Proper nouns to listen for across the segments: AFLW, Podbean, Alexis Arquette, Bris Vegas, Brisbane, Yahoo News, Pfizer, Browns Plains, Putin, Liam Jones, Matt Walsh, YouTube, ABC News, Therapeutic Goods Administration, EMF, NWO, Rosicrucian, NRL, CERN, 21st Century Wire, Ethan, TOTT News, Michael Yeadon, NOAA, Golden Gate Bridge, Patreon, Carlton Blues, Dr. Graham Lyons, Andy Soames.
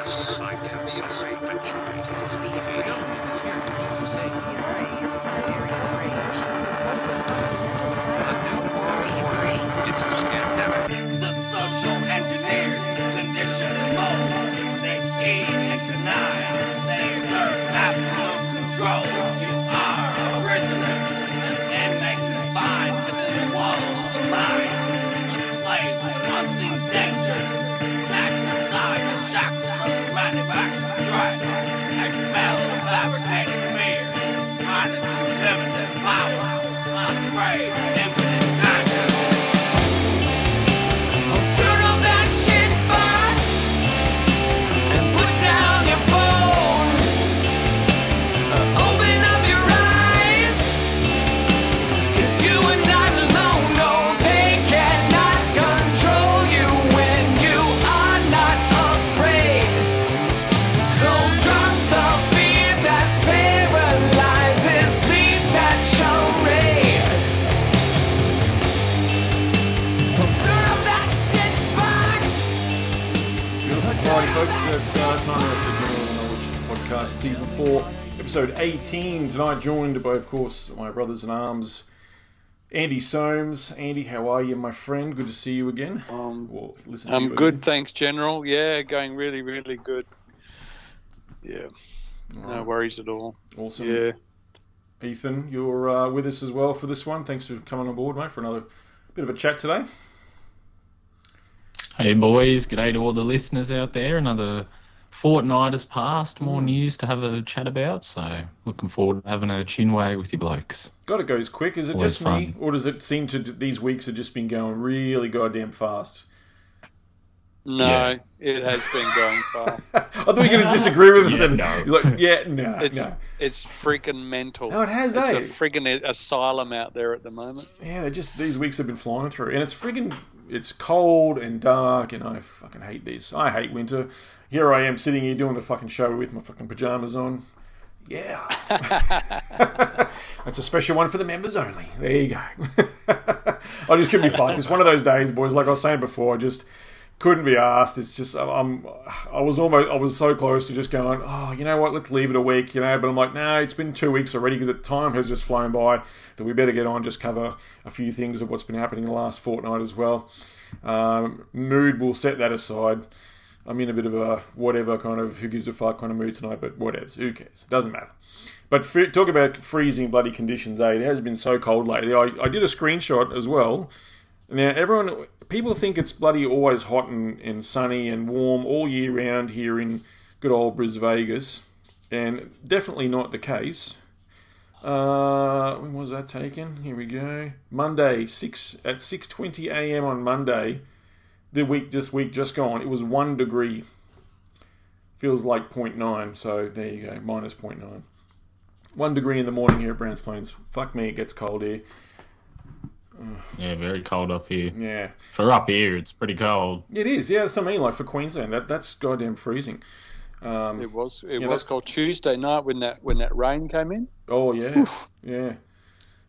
It's a scandemic. The social engineers condition and mold. They scheme and connive. They exert absolute control. You are a prisoner, an inmate confined within the walls of the mind, a slave to an unseen danger. Cast aside the shackles of this manufactured threat. Expel the fabricated fear. Harness your limitless power. Unafraid, infinite conscience. It's time for the Knowledge Podcast, Season 4, Episode 18. Tonight joined by, of course, my brothers in arms, Andy Soames. Andy, how are you, my friend? Good to see you again. I'm good, again. Thanks, General. Yeah, going really, really good. Yeah, right. No worries at all. Awesome. Yeah. Ethan, you're with us as well for this one. Thanks for coming on board, mate, for another bit of a chat today. Hey boys, g'day to all the listeners out there. Another fortnight has passed, more news to have a chat about, so looking forward to having a chinwag with you blokes. God, it goes quick. Is it always just fun. Me, or does it seem to these weeks have just been going really goddamn fast? No, yeah. It has been going fast. I thought you were going to disagree with us. Yeah, no. You're like, yeah, no, it's, no. It's freaking mental. No, it has, eh? It's a freaking asylum out there at the moment. Yeah, just these weeks have been flying through, and it's freaking... It's cold and dark, and I fucking hate this. I hate winter. Here I am sitting here doing the fucking show with my fucking pajamas on. Yeah. That's a special one for the members only. There you go. I just couldn't be fucked. It's one of those days, boys. Like I was saying before, I just couldn't be asked. It's just, I was so close to just going, oh, you know what, let's leave it a week, you know, but I'm like, no, it's been 2 weeks already because the time has just flown by that we better get on, just cover a few things of what's been happening the last fortnight as well. Mood, we'll set that aside. I'm in a bit of a whatever kind of who gives a fuck kind of mood tonight, but whatevs, who cares, doesn't matter. But talk about freezing bloody conditions, eh? It has been so cold lately. I did a screenshot as well. Now, people think it's bloody always hot and sunny and warm all year round here in good old Bris Vegas, and definitely not the case. When was that taken? Here we go. Monday, 6:20 a.m. on Monday, this week just gone, it was 1 degree. Feels like 0.9, so there you go, minus 0.9. 1 degree in the morning here at Browns Plains. Fuck me, it gets cold here. Yeah, very cold up here. Yeah. For up here, it's pretty cold. It is, yeah. That's what I mean. Like for Queensland, that's goddamn freezing. It was cold Tuesday night when that rain came in. Oh, yeah. Oof. Yeah.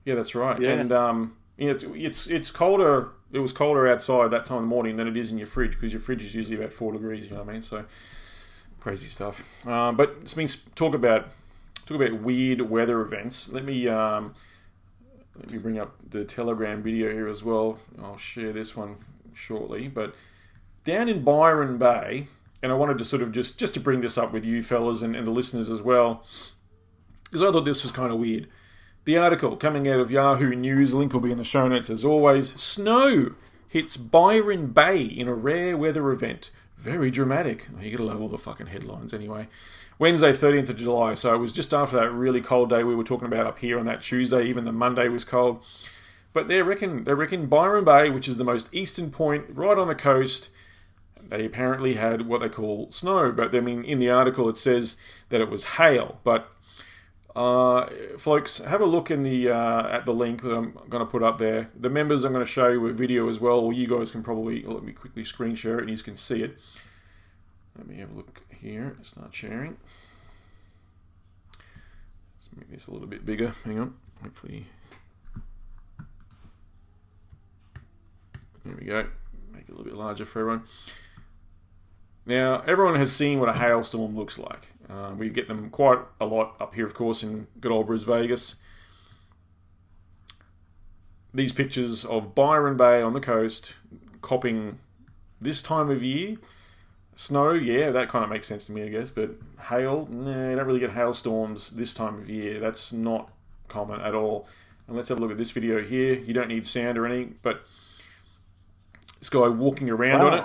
Yeah, that's right. Yeah. And it's colder. It was colder outside that time in the morning than it is in your fridge, because your fridge is usually about 4 degrees, you know what I mean? So, crazy stuff. But it's been talk about weird weather events. Let me bring up the Telegram video here as well. I'll share this one shortly. But down in Byron Bay, and I wanted to sort of just to bring this up with you fellas and the listeners as well, because I thought this was kind of weird. The article coming out of Yahoo News, link will be in the show notes as always. Snow hits Byron Bay in a rare weather event. Very dramatic. You gotta love all the fucking headlines anyway. Wednesday, 13th of July. So it was just after that really cold day we were talking about up here on that Tuesday. Even the Monday was cold. But they reckon Byron Bay, which is the most eastern point right on the coast, they apparently had what they call snow. But I mean, in the article it says that it was hail. But folks, have a look in the at the link that I'm going to put up there. The members, I'm going to show you a video as well. Or you guys can probably let me quickly screen share it and you can see it. Let me have a look here. Start sharing. Let's make this a little bit bigger. Hang on. Hopefully. There we go. Make it a little bit larger for everyone. Now, everyone has seen what a hailstorm looks like. We get them quite a lot up here, of course, in good old Bris Vegas. These pictures of Byron Bay on the coast, copping this time of year. Snow, yeah, that kind of makes sense to me, I guess. But hail, nah, you don't really get hailstorms this time of year. That's not common at all. And let's have a look at this video here. You don't need sound or anything, but this guy walking around on it.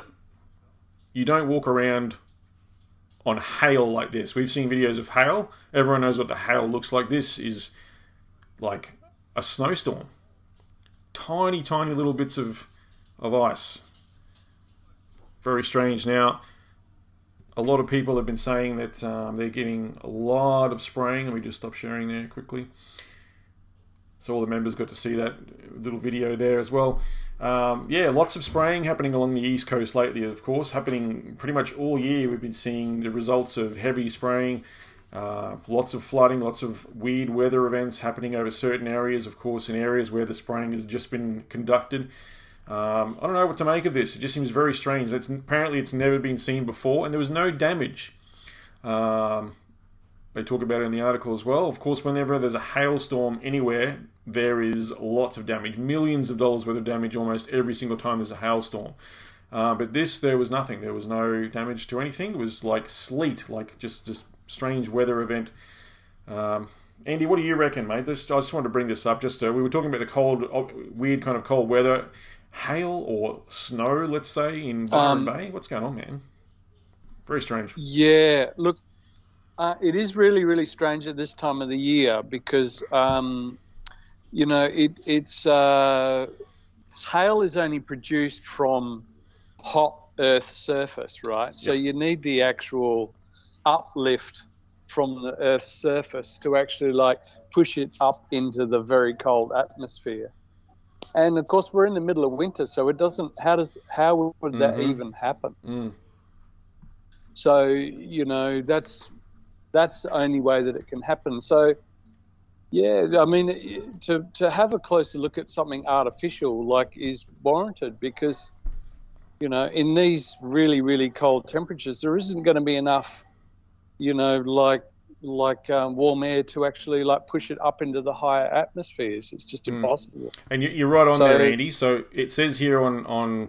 You don't walk around on hail like this. We've seen videos of hail. Everyone knows what the hail looks like. This is like a snowstorm. Tiny, tiny little bits of ice. Very strange. Now, a lot of people have been saying that they're getting a lot of spraying. Let me just stop sharing there quickly. So all the members got to see that little video there as well. Yeah, lots of spraying happening along the East Coast lately, of course. Happening pretty much all year. We've been seeing the results of heavy spraying. Lots of flooding, lots of weird weather events happening over certain areas, of course, in areas where the spraying has just been conducted. I don't know what to make of this. It just seems very strange. Apparently it's never been seen before, and there was no damage. They talk about it in the article as well. Of course, whenever there's a hailstorm anywhere, there is lots of damage. Millions of dollars worth of damage almost every single time there's a hailstorm. But this, there was nothing. There was no damage to anything. It was like sleet, like just strange weather event. Andy, what do you reckon, mate? I just wanted to bring this up. We were talking about the cold, weird kind of cold weather. Hail or snow, let's say, in Byron Bay. What's going on, man? Very strange. Yeah, look. It is really, really strange at this time of the year because, you know, it's hail is only produced from hot earth surface, right? Yep. So you need the actual uplift from the earth's surface to actually like push it up into the very cold atmosphere. And of course we're in the middle of winter, so it doesn't, how would that even happen? Mm. So, you know, that's the only way that it can happen. So, yeah, I mean, to have a closer look at something artificial, like, is warranted because, you know, in these really, really cold temperatures, there isn't going to be enough, you know, warm air to actually, like, push it up into the higher atmospheres. It's just impossible. And you're right on there, Andy. So it says here on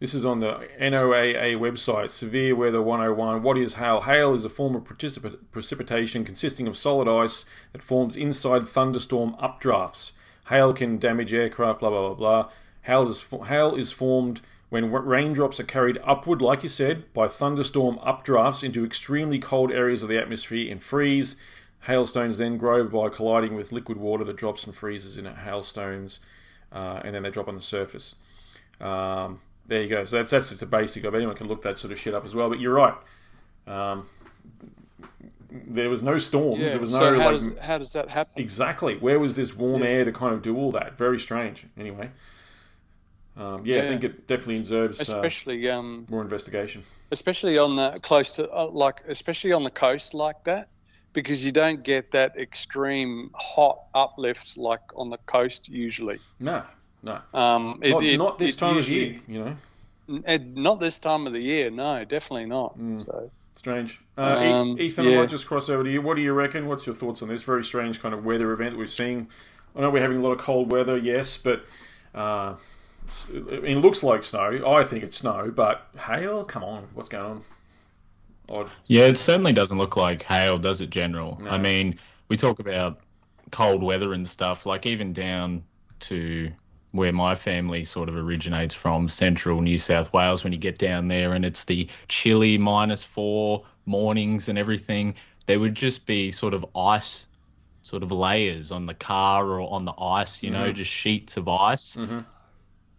this is on the NOAA website, Severe Weather 101. What is hail? Hail is a form of precipitation consisting of solid ice that forms inside thunderstorm updrafts. Hail can damage aircraft, blah, blah, blah, blah. Hail is formed when raindrops are carried upward, like you said, by thunderstorm updrafts into extremely cold areas of the atmosphere and freeze. Hailstones then grow by colliding with liquid water that drops and freezes in hailstones, and then they drop on the surface. There you go. So that's just the basic of it. Anyone can look that sort of shit up as well. But you're right. There was no storms. Yeah, there was no. How does that happen? Exactly. Where was this warm air to kind of do all that? Very strange. Anyway. I think it definitely deserves especially more investigation. Especially on the especially on the coast like that, because you don't get that extreme hot uplift like on the coast usually. No. Not this time usually, of year, you know. Not this time of the year, no, definitely not. So. Strange. Ethan, I might just cross over to you. What do you reckon? What's your thoughts on this very strange kind of weather event we've seen? I know we're having a lot of cold weather, yes, but it looks like snow. I think it's snow, but hail? Come on, what's going on? Odd. Yeah, it certainly doesn't look like hail, does it, General? No. I mean, we talk about cold weather and stuff, like even down to where my family sort of originates from, central New South Wales, when you get down there and it's the chilly -4 mornings and everything, there would just be sort of ice sort of layers on the car or on the ice, you know, just sheets of ice. Mm-hmm.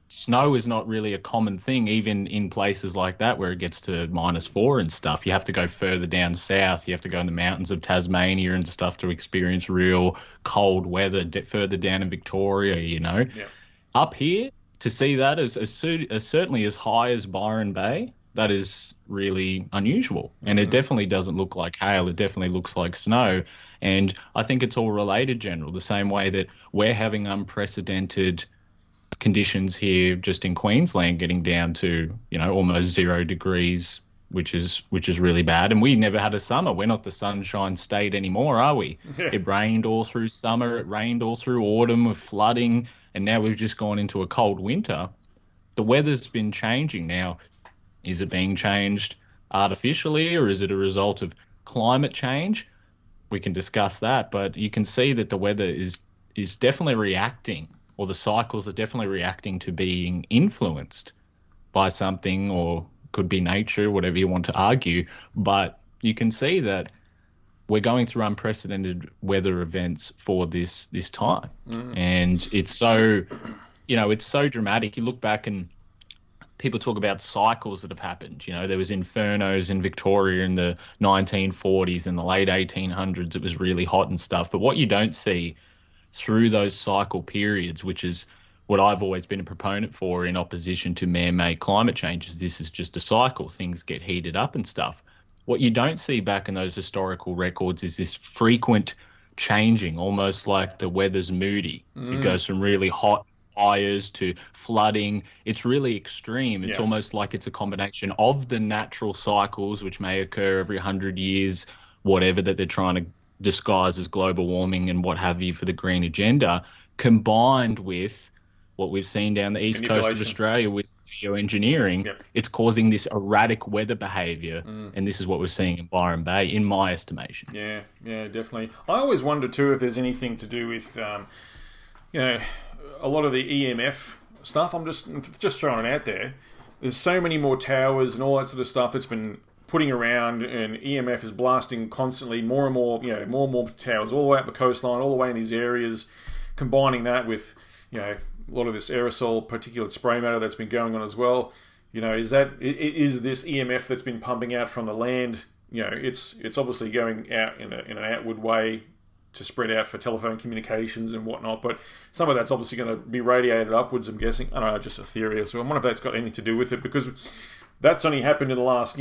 Snow is not really a common thing, even in places like that where it gets to -4 and stuff. You have to go further down south. You have to go in the mountains of Tasmania and stuff to experience real cold weather further down in Victoria, you know. Yeah. Up here, to see that as certainly as high as Byron Bay, that is really unusual. And it definitely doesn't look like hail. It definitely looks like snow. And I think it's all related, General, the same way that we're having unprecedented conditions here just in Queensland, getting down to, you know, almost 0 degrees which is really bad. And we never had a summer. We're not the sunshine state anymore, are we? It rained all through summer. It rained all through autumn with flooding. And now we've just gone into a cold winter. The weather's been changing now. Is it being changed artificially, or is it a result of climate change? We can discuss that, but you can see that the weather is definitely reacting, or the cycles are definitely reacting to being influenced by something, or could be nature, whatever you want to argue. But you can see that we're going through unprecedented weather events for this time. Mm. And it's so, it's so dramatic. You look back and people talk about cycles that have happened. There was infernos in Victoria in the 1940s and the late 1800s. It was really hot and stuff. But what you don't see through those cycle periods, which is what I've always been a proponent for in opposition to man-made climate change, is this is just a cycle. Things get heated up and stuff. What you don't see back in those historical records is this frequent changing, almost like the weather's moody. Mm. It goes from really hot fires to flooding. It's really extreme. It's almost like it's a combination of the natural cycles, which may occur every 100 years, whatever, that they're trying to disguise as global warming and what have you for the green agenda, combined with what we've seen down the east coast of Australia with geoengineering. Yep. It's causing this erratic weather behaviour, and this is what we're seeing in Byron Bay, in my estimation. Yeah, definitely. I always wonder too if there's anything to do with, a lot of the EMF stuff. I'm just throwing it out there. There's so many more towers and all that sort of stuff that's been putting around, and EMF is blasting constantly more and more, more and more towers all the way up the coastline, all the way in these areas, combining that with, a lot of this aerosol particulate spray matter that's been going on as well. Is this EMF that's been pumping out from the land, it's obviously going out in an outward way to spread out for telephone communications and whatnot, but some of that's obviously going to be radiated upwards, I'm guessing. I don't know, just a theory. So I wonder if that's got anything to do with it, because that's only happened in the last,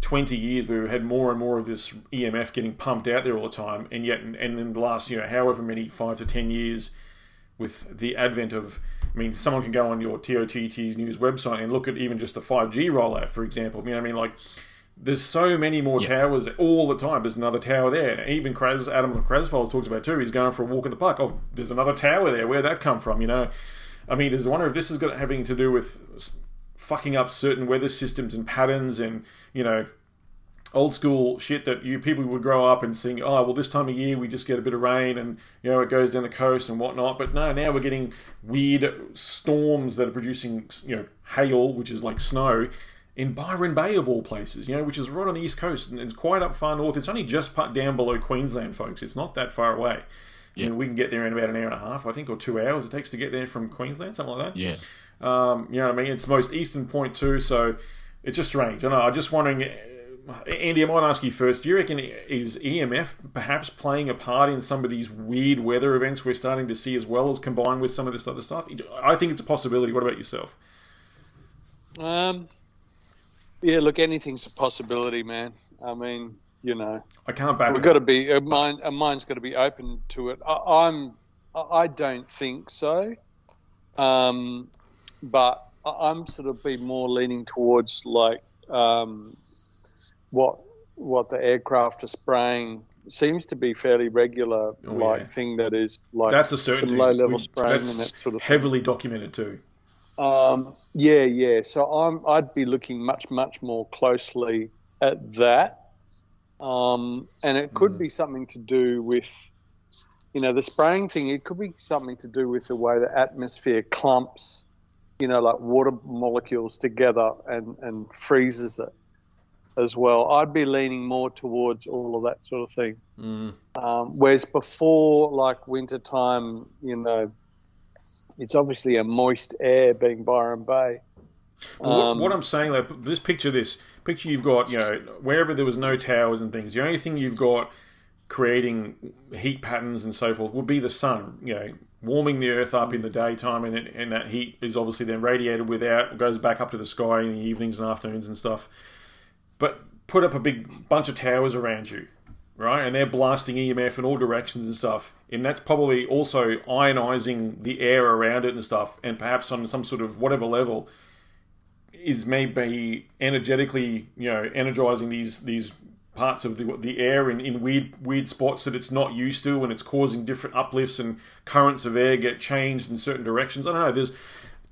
20 years. We've had more and more of this EMF getting pumped out there all the time, and yet, and in the last, however many, 5 to 10 years, with the advent of, someone can go on your TOTT News website and look at even just the 5G rollout, for example. There's so many more towers all the time. There's another tower there. Even Adam McCrasfold talks about too. He's going for a walk in the park. Oh, there's another tower there. Where'd that come from? There's a wonder if this has got having to do with fucking up certain weather systems and patterns and, old school shit that people would grow up and sing, oh, well, this time of year we just get a bit of rain and, it goes down the coast and whatnot. But no, now we're getting weird storms that are producing, hail, which is like snow, in Byron Bay of all places, which is right on the east coast, and it's quite up far north. It's only just down below Queensland, folks. It's not that far away. Yeah. We can get there in about an hour and a half, I think, or 2 hours it takes to get there from Queensland, something like that. Yeah. It's the most eastern point too, so it's just strange. I know. I'm just wondering, Andy, I might ask you first, do you reckon is EMF perhaps playing a part in some of these weird weather events we're starting to see, as well as combined with some of this other stuff? I think it's a possibility. What about yourself? Yeah, look, anything's a possibility, man. I can't back. We've got to be a mind's got to be open to it. I don't think so, but I'm sort of be more leaning towards like what the aircraft are spraying seems to be fairly regular, thing that is like that's a certain low level spraying and that sort of heavily documented too. So I'd be looking much, much more closely at that. And it could be something to do with, the spraying thing. It could be something to do with the way the atmosphere clumps, like water molecules together and freezes it as well. I'd be leaning more towards all of that sort of thing. Mm. Whereas before, like wintertime, it's obviously a moist air being Byron Bay. What I'm saying, though, picture you've got, wherever there was no towers and things, the only thing you've got creating heat patterns and so forth would be the sun, warming the earth up in the daytime, and that heat is obviously then radiated without, goes back up to the sky in the evenings and afternoons and stuff. But put up a big bunch of towers around you, right? And they're blasting EMF in all directions and stuff. And that's probably also ionizing the air around it and stuff. And perhaps on some sort of whatever level, is maybe energetically, energizing these parts of the air in weird spots that it's not used to, and it's causing different uplifts and currents of air get changed in certain directions. I don't know.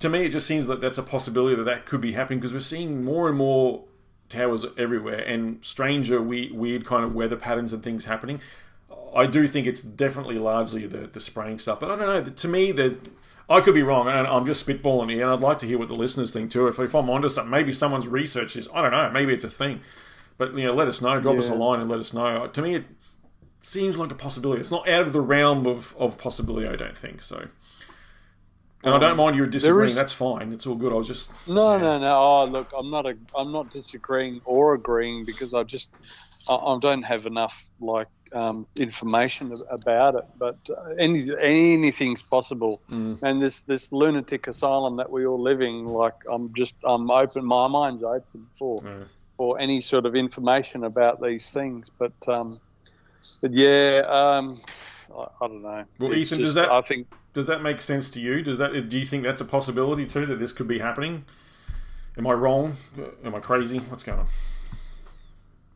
To me, it just seems like that's a possibility that could be happening, because we're seeing more and more towers everywhere and stranger weird kind of weather patterns and things happening. I do think it's definitely largely the spraying stuff, but I don't know. To me, I could be wrong, and I'm just spitballing here, and I'd like to hear what the listeners think too. If I'm onto something, maybe someone's researched this. I don't know. Maybe it's a thing. But, let us know. Drop us a line and let us know. To me, it seems like a possibility. It's not out of the realm of possibility, I don't think. So, and I don't mind you disagreeing. That's fine. It's all good. I was just... No. Oh, look, I'm not disagreeing or agreeing, because I don't have enough, information about it. But anything's possible. Mm. And this lunatic asylum that we all living, I'm open. My mind's open for any sort of information about these things. But I don't know. Well, it's Ethan, does that make sense to you? Do you think that's a possibility too, that this could be happening? Am I wrong? Am I crazy? What's going on?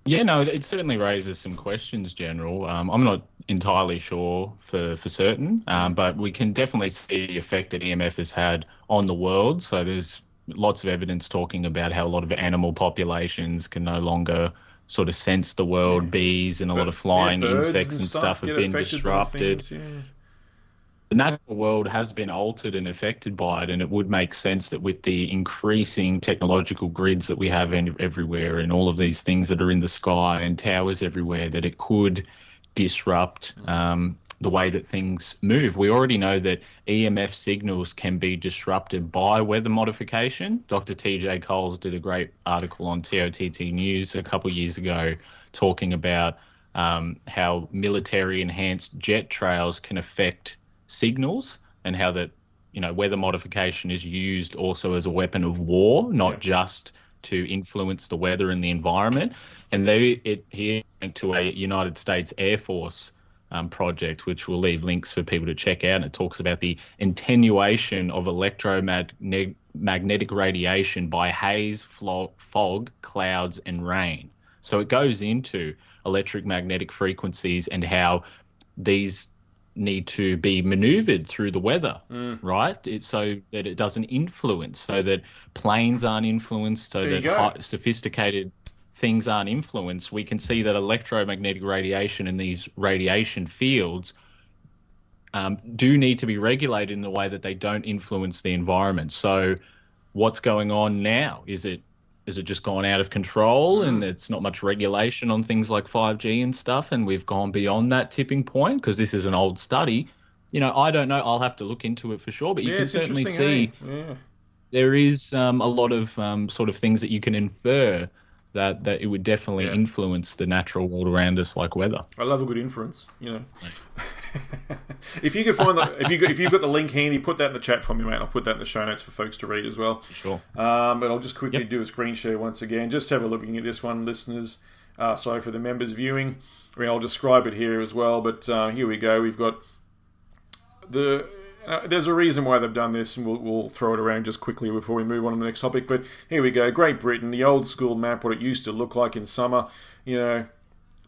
Yeah, no, it certainly raises some questions, General. I'm not entirely sure for certain, but we can definitely see the effect that EMF has had on the world. So there's lots of evidence talking about how a lot of animal populations can no longer sort of sense the world. Bees and a lot of flying insects and stuff have been disrupted. The natural world has been altered and affected by it, and it would make sense that with the increasing technological grids that we have everywhere, and all of these things that are in the sky and towers everywhere, that it could disrupt the way that things move. We already know that EMF signals can be disrupted by weather modification. Dr. TJ Coles did a great article on TOTT News a couple of years ago talking about how military-enhanced jet trails can affect signals, and how that weather modification is used also as a weapon of war, not just to influence the weather and the environment. And he went to a United States Air Force project, which we'll leave links for people to check out, and it talks about the attenuation of electromagnetic radiation by haze, fog, clouds and rain. So it goes into electromagnetic frequencies and how these need to be maneuvered through the weather, right? So that it doesn't influence, so that planes aren't influenced, so that sophisticated things aren't influenced. We can see that electromagnetic radiation and these radiation fields do need to be regulated in the way that they don't influence the environment. So what's going on now? Is it just gone out of control and it's not much regulation on things like 5G and stuff, and we've gone beyond that tipping point? Because this is an old study. I don't know. I'll have to look into it for sure. But you can certainly see there is a lot of sort of things that you can infer that it would definitely influence the natural world around us, like weather. I love a good inference, If you could find that, if you've got the link handy, put that in the chat for me, mate. I'll put that in the show notes for folks to read as well. Sure. But I'll just quickly do a screen share once again. Just have a look at this one, listeners. Sorry for the members viewing. I'll describe it here as well. But here we go. We've got the... there's a reason why they've done this, and we'll throw it around just quickly before we move on to the next topic. But here we go. Great Britain, the old school map, what it used to look like in summer.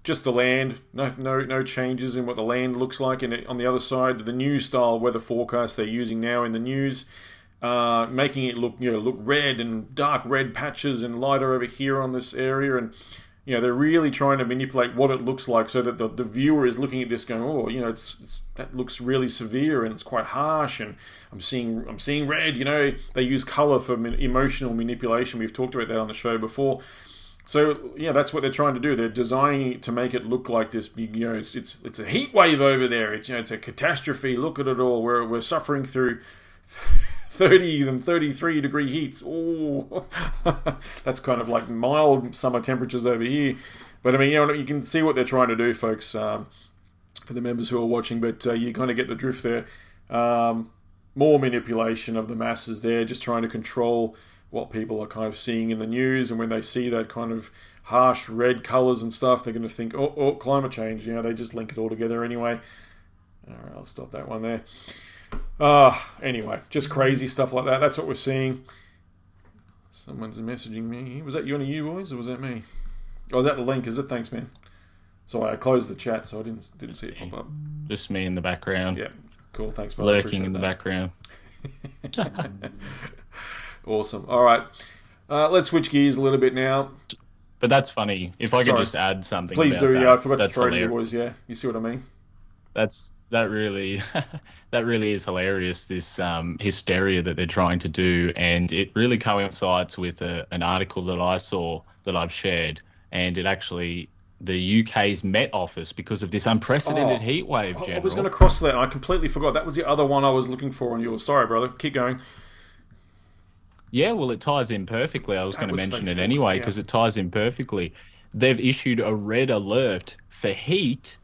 Just the land, no changes in what the land looks like. And on the other side, the new style weather forecast they're using now in the news, making it look look red and dark red patches and lighter over here on this area. And they're really trying to manipulate what it looks like, so that the viewer is looking at this going, it's that looks really severe and it's quite harsh, and I'm seeing red. They use colour for emotional manipulation. We've talked about that on the show before. So that's what they're trying to do. They're designing it to make it look like this. It's a heat wave over there. It's a catastrophe. Look at it all. We're suffering through 30 and 33 degree heats. Oh, that's kind of like mild summer temperatures over here. But I mean, you can see what they're trying to do, folks, for the members who are watching. But you kind of get the drift there. More manipulation of the masses there, just trying to control what people are kind of seeing in the news. And when they see that kind of harsh red colours and stuff, they're going to think, oh, climate change. They just link it all together anyway. All right, I'll stop that one there. Anyway, just crazy stuff like that. That's what we're seeing. Someone's messaging me. Was that you and you boys, or was that me? Oh, is that the link? Is it? Thanks, man. So I closed the chat, so I didn't see it pop up. Just me in the background. Yeah, cool. Thanks, brother. Lurking in the background. Awesome. All right, let's switch gears a little bit now. But that's funny. If I could just add something. Please do. Yeah, I forgot to throw to you boys. Yeah, you see what I mean? That really that really is hilarious, this hysteria that they're trying to do, and it really coincides with an article that I saw that I've shared, and it actually, the UK's Met Office, because of this unprecedented heat wave, General. I was going to cross that, and I completely forgot. That was the other one I was looking for on yours. Sorry, brother. Keep going. Yeah, well, it ties in perfectly. I was going to mention it anyway because it ties in perfectly. They've issued a red alert for heat.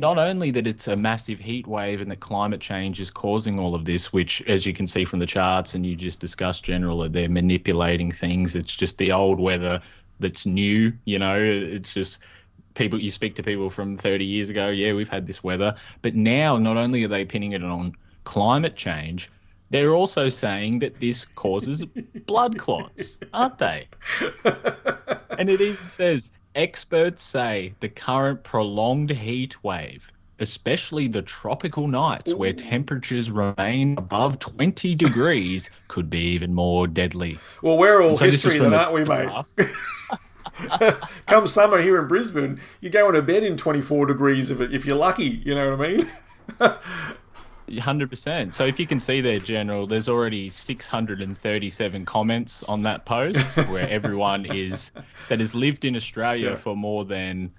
Not only that it's a massive heat wave and that climate change is causing all of this, which, as you can see from the charts and you just discussed, General, they're manipulating things. It's just the old weather that's new. You know, it's just people. You speak to people from 30 years ago. Yeah, we've had this weather. But now not only are they pinning it on climate change, they're also saying that this causes blood clots, aren't they? And it even says, experts say the current prolonged heat wave, especially the tropical nights where temperatures remain above 20 degrees, could be even more deadly. Well, we're all history then, aren't we, mate? Come summer here in Brisbane, you go into bed in 24 degrees if you're lucky, you know what I mean? 100%. So if you can see there, General, there's already 637 comments on that post where everyone that has lived in Australia for more than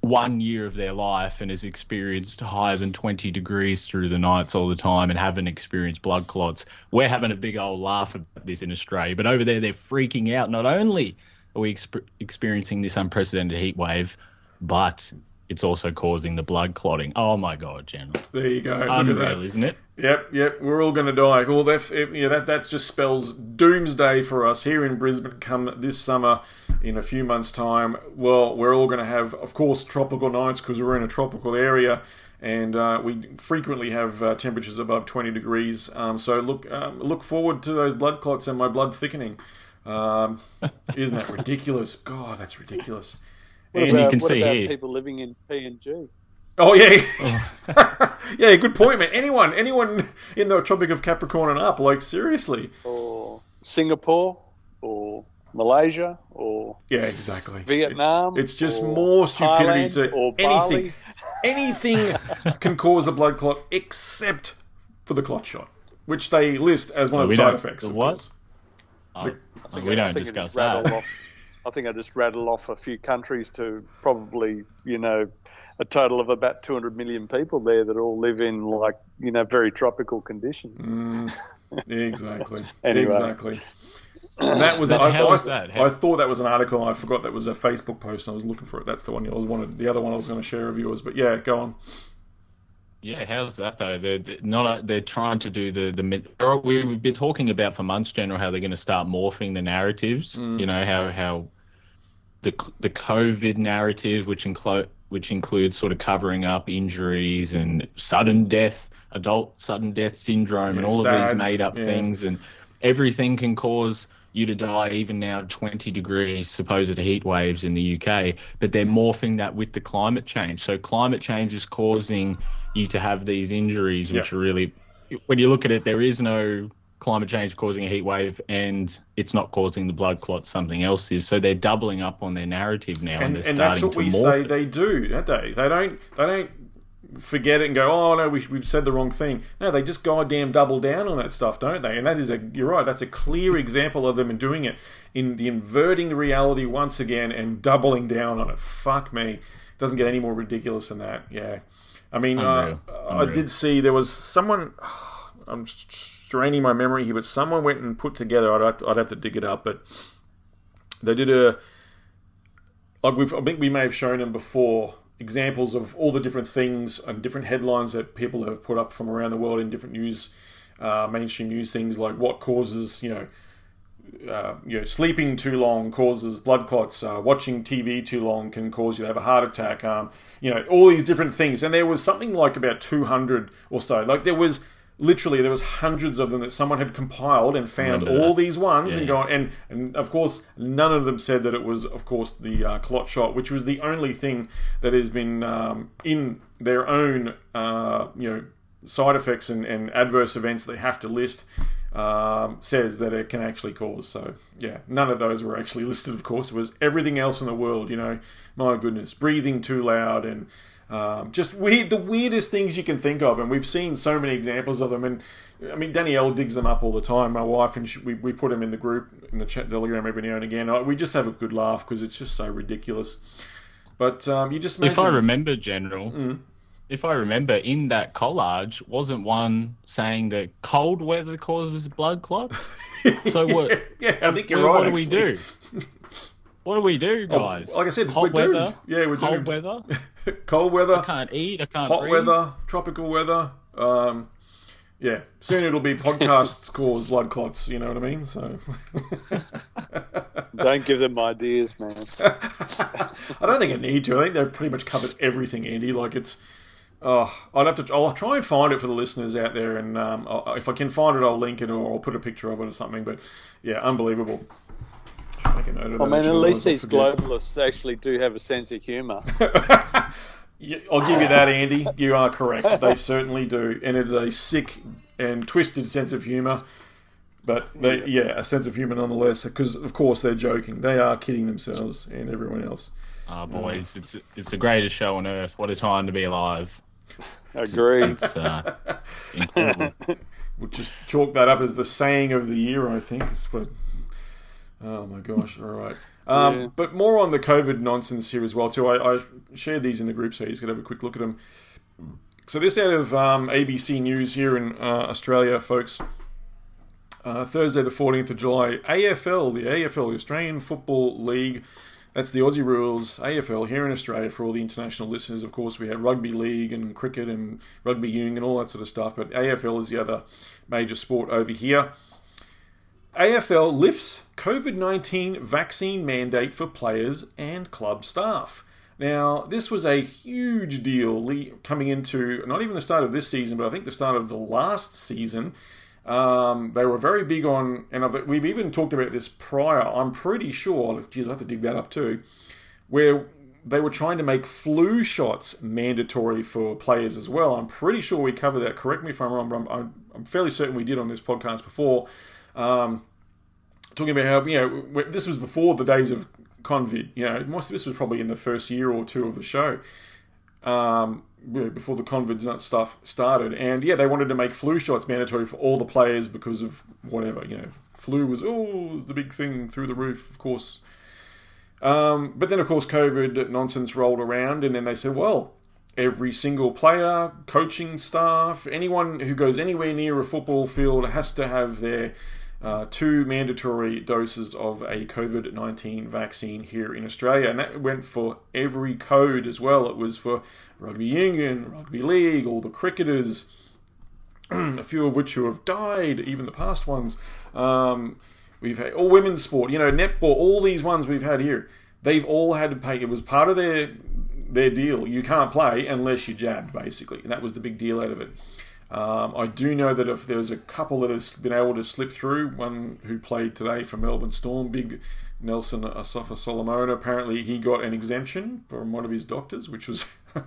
1 year of their life and has experienced higher than 20 degrees through the nights all the time and haven't experienced blood clots. We're having a big old laugh about this in Australia, but over there they're freaking out. Not only are we experiencing this unprecedented heat wave, but it's also causing the blood clotting. Oh, my God, General. There you go. Unreal, isn't it? Yep. We're all going to die. Well, that just spells doomsday for us here in Brisbane come this summer in a few months' time. Well, we're all going to have, of course, tropical nights because we're in a tropical area and we frequently have temperatures above 20 degrees. So look forward to those blood clots and my blood thickening. Isn't that ridiculous? God, that's ridiculous. What about people living in PNG? Oh, yeah. Yeah, good point, man. Anyone in the Tropic of Capricorn and up, like, seriously. Or Singapore or Malaysia or... Yeah, exactly. Vietnam. It's just more stupidity. So or anything, Bali. Anything can cause a blood clot except for the clot shot, which they list as one of the side effects. What? We don't discuss that. I think I just rattle off a few countries to probably, a total of about 200 million people there that all live in, very tropical conditions. Exactly. Anyway. Exactly. And that was... I thought that was an article and I forgot that was a Facebook post and I was looking for it. That's the one the other one I was going to share with yours. But yeah, go on. Yeah, how's that though? They're trying to do the we've been talking about for months, General, how they're going to start morphing the narratives. Mm. You know how the COVID narrative, which includes sort of covering up injuries and sudden death, adult sudden death syndrome, and all of these made up things, and everything can cause you to die, even now 20 degrees supposed heat waves in the UK. But they're morphing that with the climate change. So climate change is causing you to have these injuries, which are really, when you look at it, there is no climate change causing a heat wave and it's not causing the blood clots, something else is. So they're doubling up on their narrative now and they're starting to morph. And that's what we say they do, don't they? They don't forget it and go, oh, no, we've said the wrong thing. No, they just goddamn double down on that stuff, don't they? And you're right, that's a clear example of them doing it, in the inverting the reality once again and doubling down on it. Fuck me. It doesn't get any more ridiculous than that, yeah. I mean, Unreal. I did see there was someone, I'm straining my memory here, but someone went and put together, I'd have to dig it up, but they did I think we may have shown them before, examples of all the different things and different headlines that people have put up from around the world in different news, mainstream news things, like what causes, sleeping too long causes blood clots. Watching TV too long can cause you to have a heart attack. All these different things. And there was something like about 200 or so. Like there was literally there was hundreds of them that someone had compiled and found all these ones and gone. And of course, none of them said that it was, of course, the clot shot, which was the only thing that has been in their own, side effects and adverse events they have to list, says that it can actually cause. So, yeah, none of those were actually listed, of course. It was everything else in the world, my goodness, breathing too loud and just weird, the weirdest things you can think of. And we've seen so many examples of them. And, I mean, Danielle digs them up all the time, my wife, and we put them in the group, in the chat, Telegram every now and again. We just have a good laugh because it's just so ridiculous. But you just imagine... If I remember, General... Mm. If I remember, in that collage, wasn't one saying that cold weather causes blood clots? So what? I think you're right. What do we do? What do we do, guys? Like I said, cold weather. Yeah, we're cold weather. Cold weather. I can't eat. I can't breathe. Hot weather. Tropical weather. Yeah. Soon it'll be podcasts cause blood clots. You know what I mean? So. Don't give them ideas, man. I don't think I need to. I think they've pretty much covered everything, Andy. Like it's. I'll try and find it for the listeners out there, and if I can find it, I'll link it or I'll put a picture of it or something. But yeah, unbelievable. Make a note of at least these globalists actually do have a sense of humour. Yeah, I'll give you that, Andy. You are correct. They certainly do, and it's a sick and twisted sense of humour. But a sense of humour nonetheless, because of course they're joking. They are kidding themselves and everyone else. Ah, boys, it's the greatest show on earth. What a time to be alive. Agreed. It's incredible. We'll just chalk that up as the saying of the year, I think. Oh my gosh! All right, but more on the COVID nonsense here as well too. I shared these in the group, so you could have a quick look at them. So this out of ABC News here in Australia, folks. Thursday, the 14th of July, AFL, the AFL, the Australian Football League. That's the Aussie rules, AFL, here in Australia for all the international listeners. Of course, we have rugby league and cricket and rugby union and all that sort of stuff, but AFL is the other major sport over here. AFL lifts COVID-19 vaccine mandate for players and club staff. Now, this was a huge deal coming into not even the start of this season, but I think the start of the last season. They were very big on, and we've even talked about this prior, I'm pretty sure, geez, I have to dig that up too, where they were trying to make flu shots mandatory for players as well. I'm pretty sure we covered that. Correct me if I'm wrong, but I'm fairly certain we did on this podcast before. Talking about how, this was before the days of COVID. This was probably in the first year or two of the show. Before the COVID stuff started, and they wanted to make flu shots mandatory for all the players because of whatever, flu was the big thing through the roof, of course. But then, of course, COVID nonsense rolled around, and then they said, well, every single player, coaching staff, anyone who goes anywhere near a football field has to have their 2 mandatory doses of a COVID-19 vaccine here in Australia. And that went for every code as well. It was for rugby union, rugby league, all the cricketers, a few of which who have died, even the past ones. We've had all women's sport, netball, all these ones we've had here. They've all had to pay. It was part of their deal. You can't play unless you jabbed, basically. And that was the big deal out of it. I do know that if there's a couple that have been able to slip through, one who played today for Melbourne Storm, big Nelson Asafa Solomona, apparently he got an exemption from one of his doctors, which was, I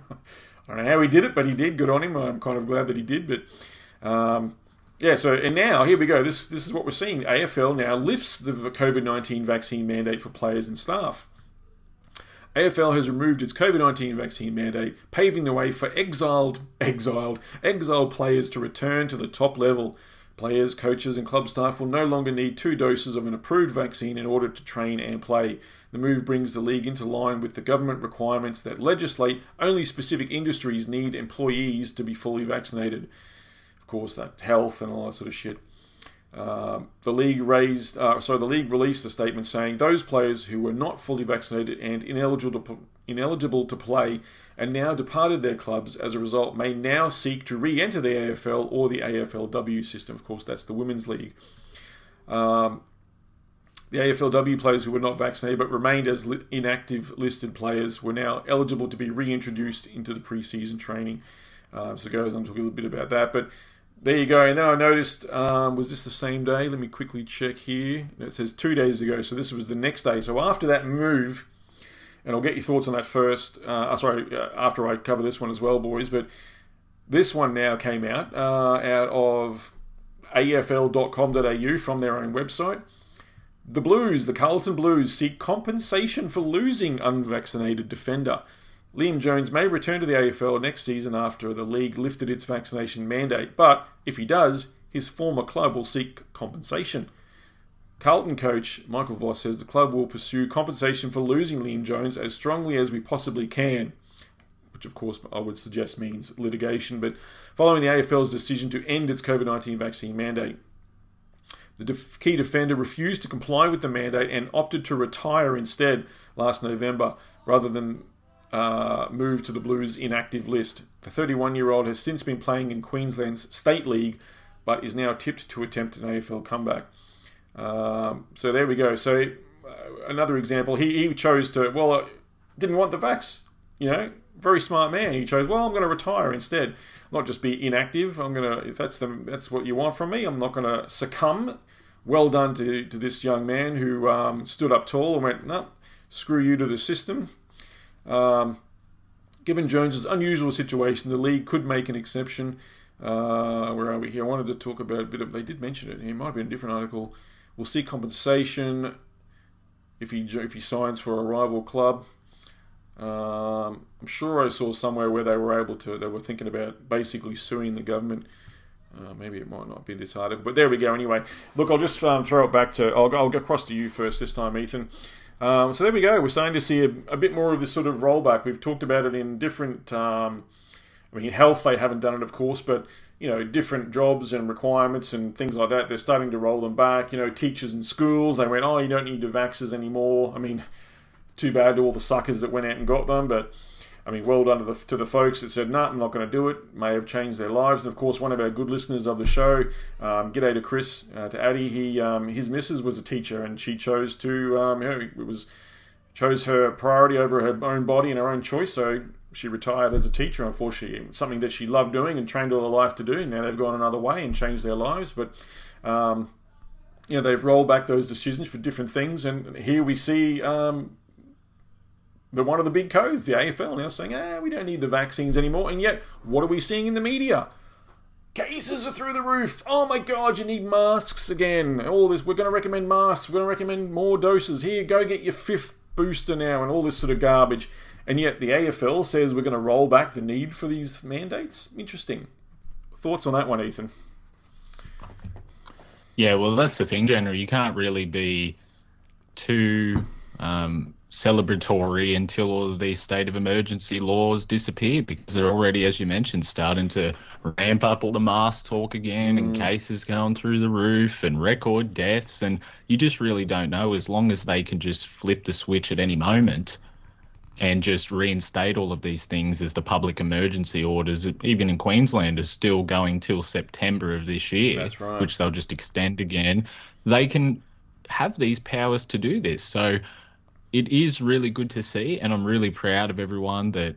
don't know how he did it, but he did, good on him. I'm kind of glad that he did, but and now, here we go, this is what we're seeing. AFL now lifts the COVID-19 vaccine mandate for players and staff. AFL has removed its COVID-19 vaccine mandate, paving the way for exiled players to return to the top level. Players, coaches and club staff will no longer need 2 doses of an approved vaccine in order to train and play. The move brings the league into line with the government requirements that legislate only specific industries need employees to be fully vaccinated. Of course, that health and all that sort of shit. The league released a statement saying those players who were not fully vaccinated and ineligible to play and now departed their clubs as a result may now seek to re-enter the AFL or the AFLW system. Of course, that's the women's league. The AFLW players who were not vaccinated but remained as inactive listed players were now eligible to be reintroduced into the pre-season training. So it goes on to talk a little bit about that, but there you go. And then I noticed, was this the same day? Let me quickly check here. It says 2 days ago, so this was the next day. So after that move, and I'll get your thoughts on that first. After I cover this one as well, boys. But this one now came out of AFL.com.au from their own website. The Blues, the Carlton Blues, seek compensation for losing unvaccinated defender. Liam Jones may return to the AFL next season after the league lifted its vaccination mandate, but if he does, his former club will seek compensation. Carlton coach Michael Voss says the club will pursue compensation for losing Liam Jones as strongly as we possibly can, which of course I would suggest means litigation, but following the AFL's decision to end its COVID-19 vaccine mandate. The key defender refused to comply with the mandate and opted to retire instead last November rather than move to the Blues' inactive list. The 31-year-old has since been playing in Queensland's State League but is now tipped to attempt an AFL comeback. So there we go. So another example, he chose to, didn't want the vax, very smart man. He chose, I'm going to retire instead, not just be inactive. If that's what you want from me, I'm not going to succumb. Well done to this young man who stood up tall and went, no, screw you to the system. Given Jones's unusual situation, the league could make an exception. Where are we here? I wanted to talk about a bit of, they did mention it. It might be in a different article. We'll see compensation if he signs for a rival club. I'm sure I saw somewhere where they were thinking about basically suing the government. Maybe it might not be this article, but there we go. Anyway, look, I'll just throw it back to, I'll go across to you first this time, Ethan. So there we go. We're starting to see a bit more of this sort of rollback. We've talked about it in different, health, they haven't done it, of course, but, different jobs and requirements and things like that, they're starting to roll them back. Teachers in schools, they went, you don't need the vaxxers anymore. Too bad to all the suckers that went out and got them, but, well done to the folks that said, no, I'm not going to do it, may have changed their lives. And, of course, one of our good listeners of the show, g'day to Chris, to Addie, his missus was a teacher, and she chose to, chose her priority over her own body and her own choice, so she retired as a teacher, unfortunately, something that she loved doing and trained all her life to do, and now they've gone another way and changed their lives, but, they've rolled back those decisions for different things, and here we see, one of the big codes, the AFL, now saying, we don't need the vaccines anymore. And yet, what are we seeing in the media? Cases are through the roof. Oh my God, you need masks again. All this, we're going to recommend masks. We're going to recommend more doses. Here, go get your fifth booster now and all this sort of garbage. And yet, the AFL says we're going to roll back the need for these mandates. Interesting. Thoughts on that one, Ethan? Yeah, well, that's the thing, January. You can't really be too... celebratory until all of these state of emergency laws disappear, because they're already, as you mentioned, starting to ramp up all the mask talk again and cases going through the roof and record deaths, and you just really don't know, as long as they can just flip the switch at any moment and just reinstate all of these things as the public emergency orders, even in Queensland, are still going till September of this year. That's right. Which they'll just extend again. They can have these powers to do this. So it is really good to see, and I'm really proud of everyone that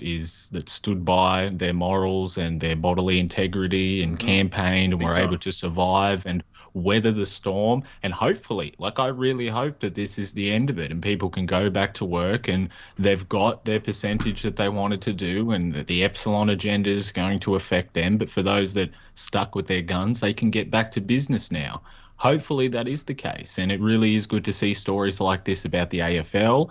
stood by their morals and their bodily integrity and campaigned and were able to survive and weather the storm. And hopefully, I really hope that this is the end of it and people can go back to work and they've got their percentage that they wanted to do and that the Epsilon agenda is going to affect them. But for those that stuck with their guns, they can get back to business now. Hopefully that is the case, and it really is good to see stories like this about the AFL.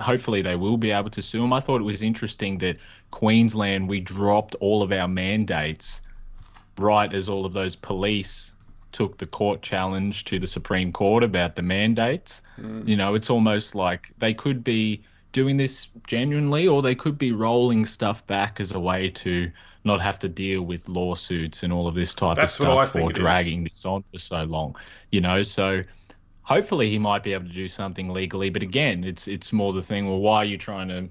Hopefully they will be able to sue them. I thought it was interesting that Queensland, we dropped all of our mandates right as all of those police took the court challenge to the Supreme Court about the mandates. It's almost like they could be doing this genuinely, or they could be rolling stuff back as a way to not have to deal with lawsuits and all of this type of stuff for dragging this on for so long. So hopefully he might be able to do something legally. But again, it's more the thing, why are you trying to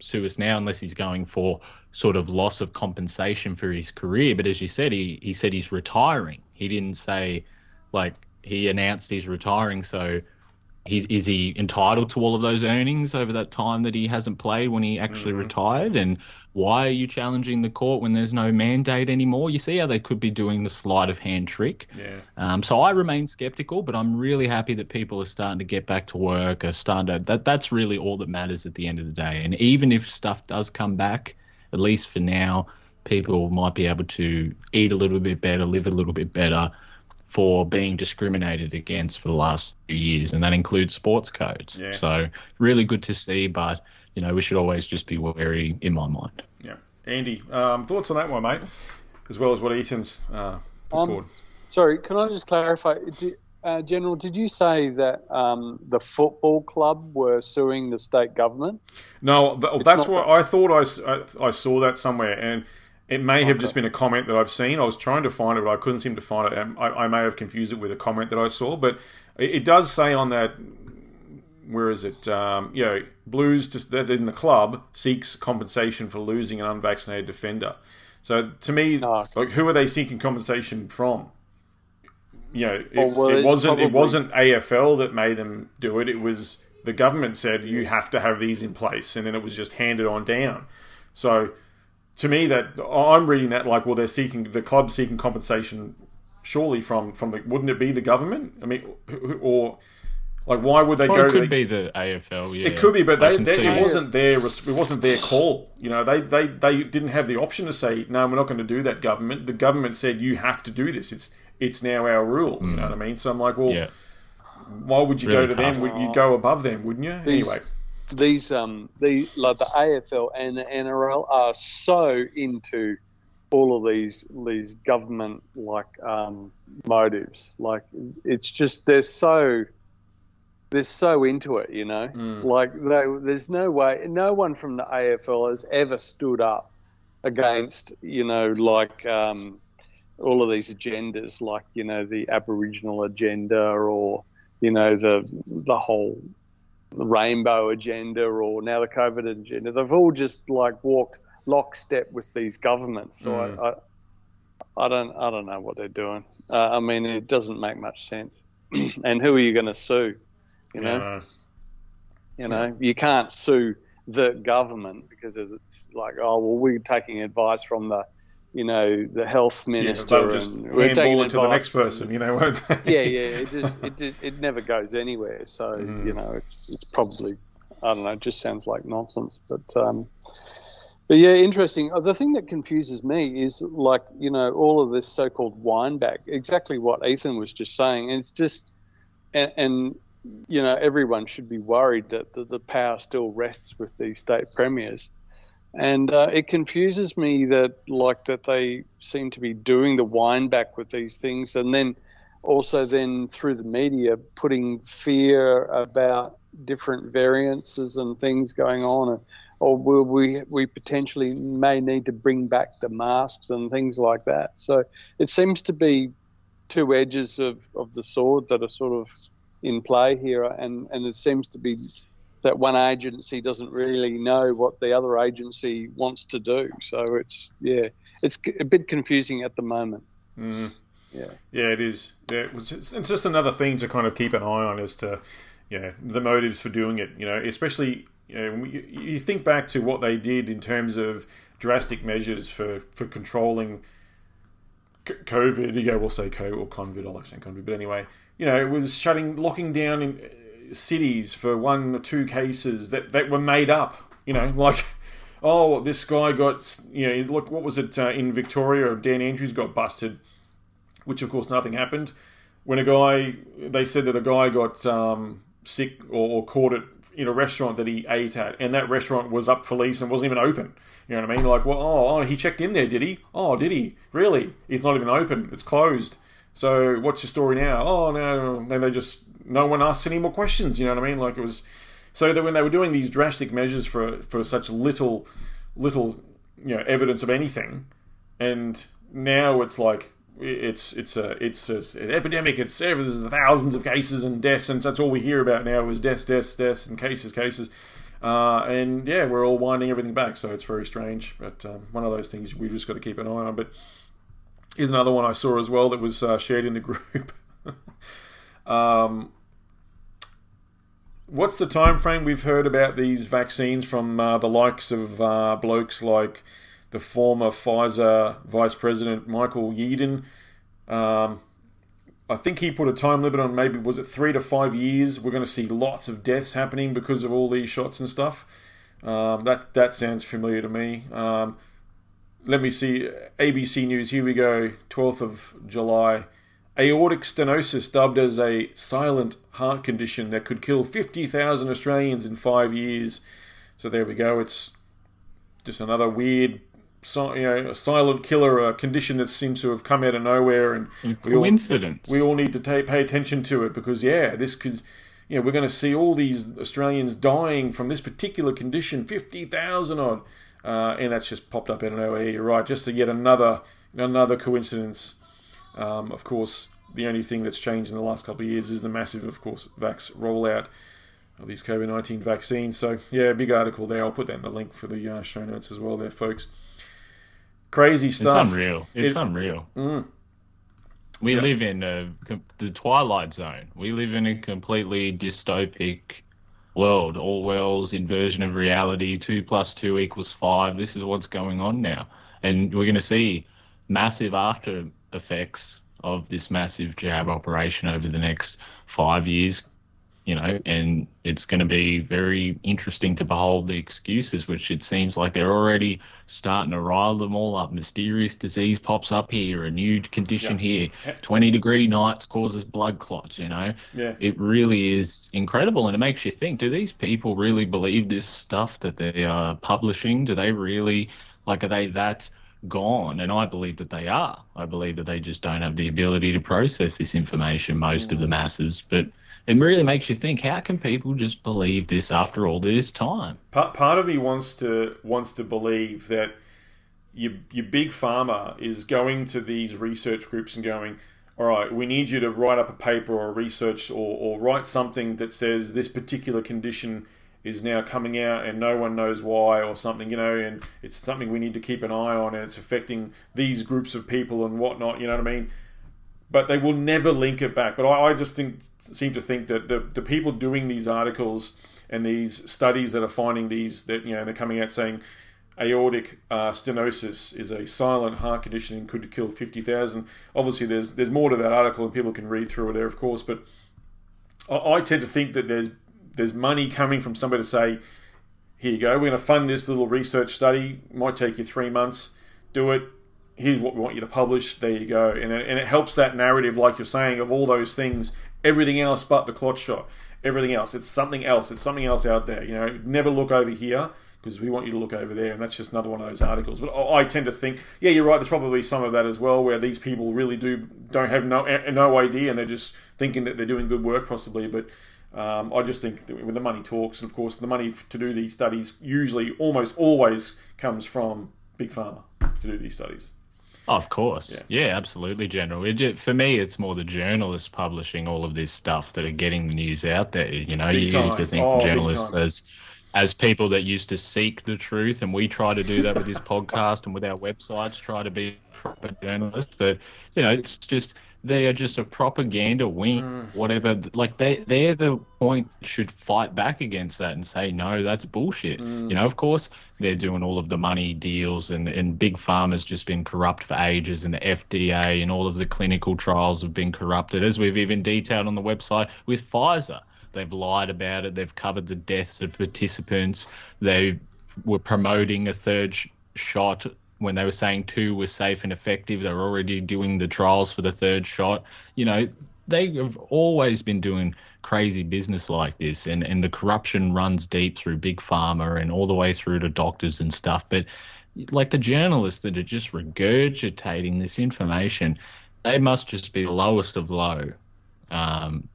sue us now, unless he's going for sort of loss of compensation for his career? But as you said, he said he's retiring. He didn't say, he announced he's retiring, so Is he entitled to all of those earnings over that time that he hasn't played when he actually retired? And why are you challenging the court when there's no mandate anymore? You see how they could be doing the sleight of hand trick. Yeah. So I remain sceptical, but I'm really happy that people are starting to get back to work. That's really all that matters at the end of the day. And even if stuff does come back, at least for now, people might be able to eat a little bit better, live a little bit better, for being discriminated against for the last few years, and that includes sports codes. Yeah. So really good to see, but we should always just be wary in my mind. Yeah. Andy, thoughts on that one, mate, as well as what Ethan's put forward? Sorry, can I just clarify? General, did you say that the football club were suing the state government? No, that's what I thought. I saw that somewhere, and it may have just been a comment that I've seen. I was trying to find it, but I couldn't seem to find it. I may have confused it with a comment that I saw. But it does say on that, where is it? Blues, just in the club, seeks compensation for losing an unvaccinated defender. So to me, who are they seeking compensation from? It wasn't AFL that made them do it. It was the government said, you have to have these in place. And then it was just handed on down. So to me, that I'm reading that like, well, the club's seeking compensation, surely from the, wouldn't it be the government? I mean, or like, why would they go? It could be the AFL, yeah. It could be, but it wasn't their call. They didn't have the option to say, no, we're not going to do that, government. The government said, you have to do this. It's now our rule. You know what I mean? So I'm like, well, why would you go to them? You'd go above them, wouldn't you? Anyway. These like the AFL and the NRL are so into all of these government motives. Like, it's just they're so into it, Like there's no way, no one from the AFL has ever stood up against all of these agendas, like the Aboriginal agenda or the whole rainbow agenda, or now the COVID agenda. They've all just walked lockstep with these governments. So I don't know what they're doing. It doesn't make much sense. And who are you going to sue? You can't sue the government because it's we're taking advice from the the health minister. Yeah, just handball it to the next person, won't they? It never goes anywhere. So, it's probably, I don't know, it just sounds like nonsense. But yeah, interesting. The thing that confuses me is all of this so-called wind back, exactly what Ethan was just saying. And it's just, everyone should be worried that the power still rests with these state premiers. And it confuses me that they seem to be doing the wind back with these things, and then also through the media putting fear about different variances and things going on, or we potentially may need to bring back the masks and things like that. So it seems to be two edges of the sword that are sort of in play here, and it seems to be that one agency doesn't really know what the other agency wants to do. So it's a bit confusing at the moment. Mm. Yeah, it is. Yeah, it's just another thing to kind of keep an eye on as to, the motives for doing it. Especially you think back to what they did in terms of drastic measures for controlling COVID. We'll say COVID or COVID. I like saying COVID, but anyway, it was locking down in cities for one or two cases that were made up, this guy got, what was it in Victoria? Dan Andrews got busted, which of course nothing happened. When they said that a guy got sick or caught it in a restaurant that he ate at, and that restaurant was up for lease and wasn't even open. You know what I mean? He checked in there, did he? Oh, did he? Really? It's not even open. It's closed. So what's your story now? Oh, no. Then they just, no one asked any more questions. You know what I mean? It was so that when they were doing these drastic measures for such little, evidence of anything, and now it's it's an epidemic. It's there's thousands of cases and deaths, and that's all we hear about now is deaths, and cases. We're all winding everything back. So it's very strange, but one of those things we've just got to keep an eye on. But here's another one I saw as well that was shared in the group. What's the time frame? We've heard about these vaccines from the likes of blokes like the former Pfizer Vice President Michael Yeadon. I think he put a time limit on maybe, was it 3 to 5 years? We're going to see lots of deaths happening because of all these shots and stuff. That sounds familiar to me. Let me see. ABC News, here we go, 12th of July. Aortic stenosis dubbed as a silent heart condition that could kill 50,000 Australians in 5 years. So there we go. It's just another weird, a silent killer, a condition that seems to have come out of nowhere, and coincidence. We all need to pay attention to it because this could, we're going to see all these Australians dying from this particular condition, 50,000 odd, and that's just popped up out of nowhere. You're right, just yet another coincidence. Of course, the only thing that's changed in the last couple of years is the massive, of course, vax rollout of these COVID-19 vaccines. So, big article there. I'll put that in the link for the show notes as well there, folks. Crazy stuff. It's unreal. It's unreal. Mm. We live in the twilight zone. We live in a completely dystopic world. Orwell's inversion of reality, 2 + 2 = 5. This is what's going on now. And we're going to see massive after effects of this massive jab operation over the next 5 years, and it's going to be very interesting to behold the excuses, which it seems like they're already starting to rile them all up. Mysterious disease pops up here, a new condition here, 20-degree nights causes blood clots, It really is incredible, and it makes you think, do these people really believe this stuff that they are publishing? Do they really, are they that gone? And I believe that they are. I believe that they just don't have the ability to process this information, most of the masses. But it really makes you think, how can people just believe this after all this time? Part of me wants to believe that your big pharma is going to these research groups and going, all right, we need you to write up a paper or research or write something that says this particular condition is now coming out and no one knows why or something, and it's something we need to keep an eye on and it's affecting these groups of people and whatnot, you know what I mean? But they will never link it back. But I just seem to think that the people doing these articles and these studies that are finding these, that they're coming out saying aortic stenosis is a silent heart condition and could kill 50,000. Obviously, there's more to that article and people can read through it there, of course. But I tend to think that there's money coming from somebody to say, here you go, we're going to fund this little research study. It might take you 3 months. Do it. Here's what we want you to publish. There you go. And it helps that narrative, like you're saying, of all those things, everything else but the clot shot, everything else. It's something else. It's something else out there. Never look over here because we want you to look over there. And that's just another one of those articles. But I tend to think, you're right. There's probably some of that as well where these people really don't have no idea and they're just thinking that they're doing good work possibly. But I just think that when the money talks, and of course the money to do these studies usually almost always comes from Big Pharma to do these studies. Of course. Yeah, absolutely, General. For me, it's more the journalists publishing all of this stuff that are getting the news out there. You used to think journalists as people that used to seek the truth, and we try to do that with this podcast and with our websites, try to be proper journalists. But, it's just they are just a propaganda wing, whatever. They're the point that should fight back against that and say, no, that's bullshit. Of course, they're doing all of the money deals and Big Pharma's just been corrupt for ages and the FDA and all of the clinical trials have been corrupted, as we've even detailed on the website with Pfizer. They've lied about it. They've covered the deaths of participants. They were promoting a third shot when they were saying 2 were safe and effective. They were already doing the trials for the third shot. They have always been doing crazy business like this, and the corruption runs deep through Big Pharma and all the way through to doctors and stuff. But the journalists that are just regurgitating this information, they must just be the lowest of low.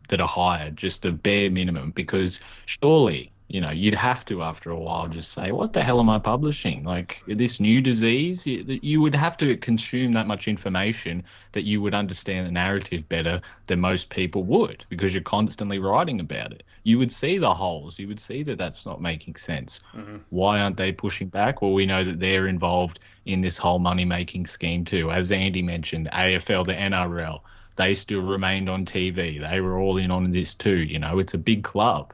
That are hired, just the bare minimum, because surely, you'd have to, after a while, just say, what the hell am I publishing? This new disease, you would have to consume that much information that you would understand the narrative better than most people would, because you're constantly writing about it. You would see the holes. You would see that that's not making sense. Mm-hmm. Why aren't they pushing back? Well, we know that they're involved in this whole money-making scheme too. As Andy mentioned, the AFL, the NRL, they still remained on TV. They were all in on this too. You know, it's a big club,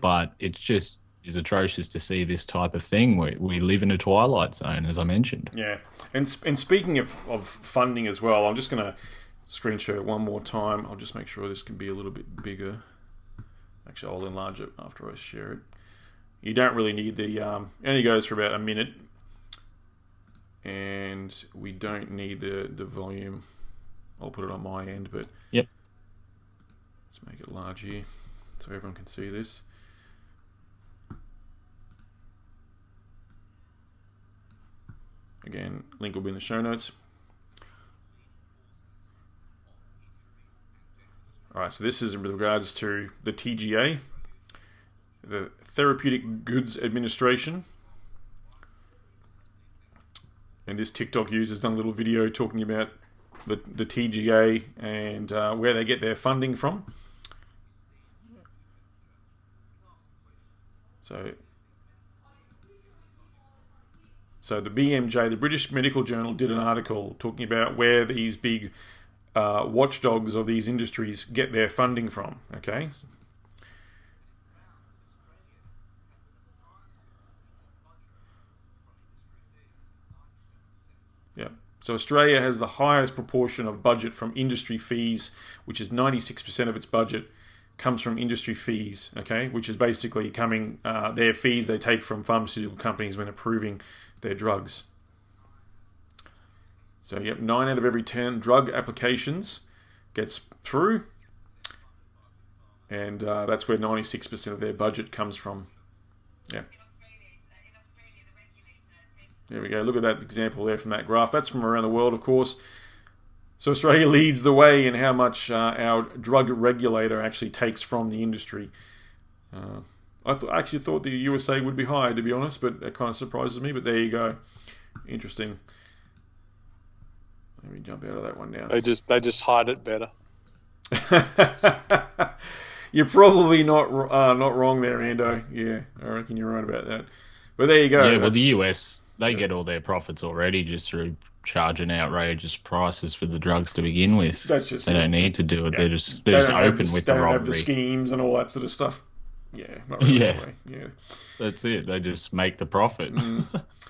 but it's just is atrocious to see this type of thing. We live in a twilight zone, as I mentioned. Yeah, and speaking of funding as well, I'm just going to screen share it one more time. I'll just make sure this can be a little bit bigger. Actually, I'll enlarge it after I share it. You don't really need the... it only goes for about a minute. And we don't need the volume. I'll put it on my end, but... Yep. Let's make it large here so everyone can see this. Again, link will be in the show notes. Alright, so this is in regards to the TGA, the Therapeutic Goods Administration. And this TikTok user's done a little video talking about the TGA and where they get their funding from. So the BMJ, the British Medical Journal, did an article talking about where these big watchdogs of these industries get their funding from, okay? Yeah. So Australia has the highest proportion of budget from industry fees, which is 96% of its budget comes from industry fees, okay, which is basically coming their fees they take from pharmaceutical companies when approving their drugs. So, yep, 9 out of every 10 drug applications gets through, and that's where 96% of their budget comes from. Yeah. There we go. Look at that example there from that graph. That's from around the world, of course. So Australia leads the way in how much our drug regulator actually takes from the industry. I actually thought the USA would be higher, to be honest, but that kind of surprises me. But there you go. Interesting. Let me jump out of that one now. They just hide it better. You're probably not wrong there, Ando. Yeah, I reckon you're right about that. But there you go. Yeah, well, the US, they get all their profits already just through charging outrageous prices for the drugs to begin with. That's just they don't need to do it. Yeah. They're just open with the robbery. They don't have the schemes and all that sort of stuff. Yeah, not really. Yeah. That's it. They just make the profit.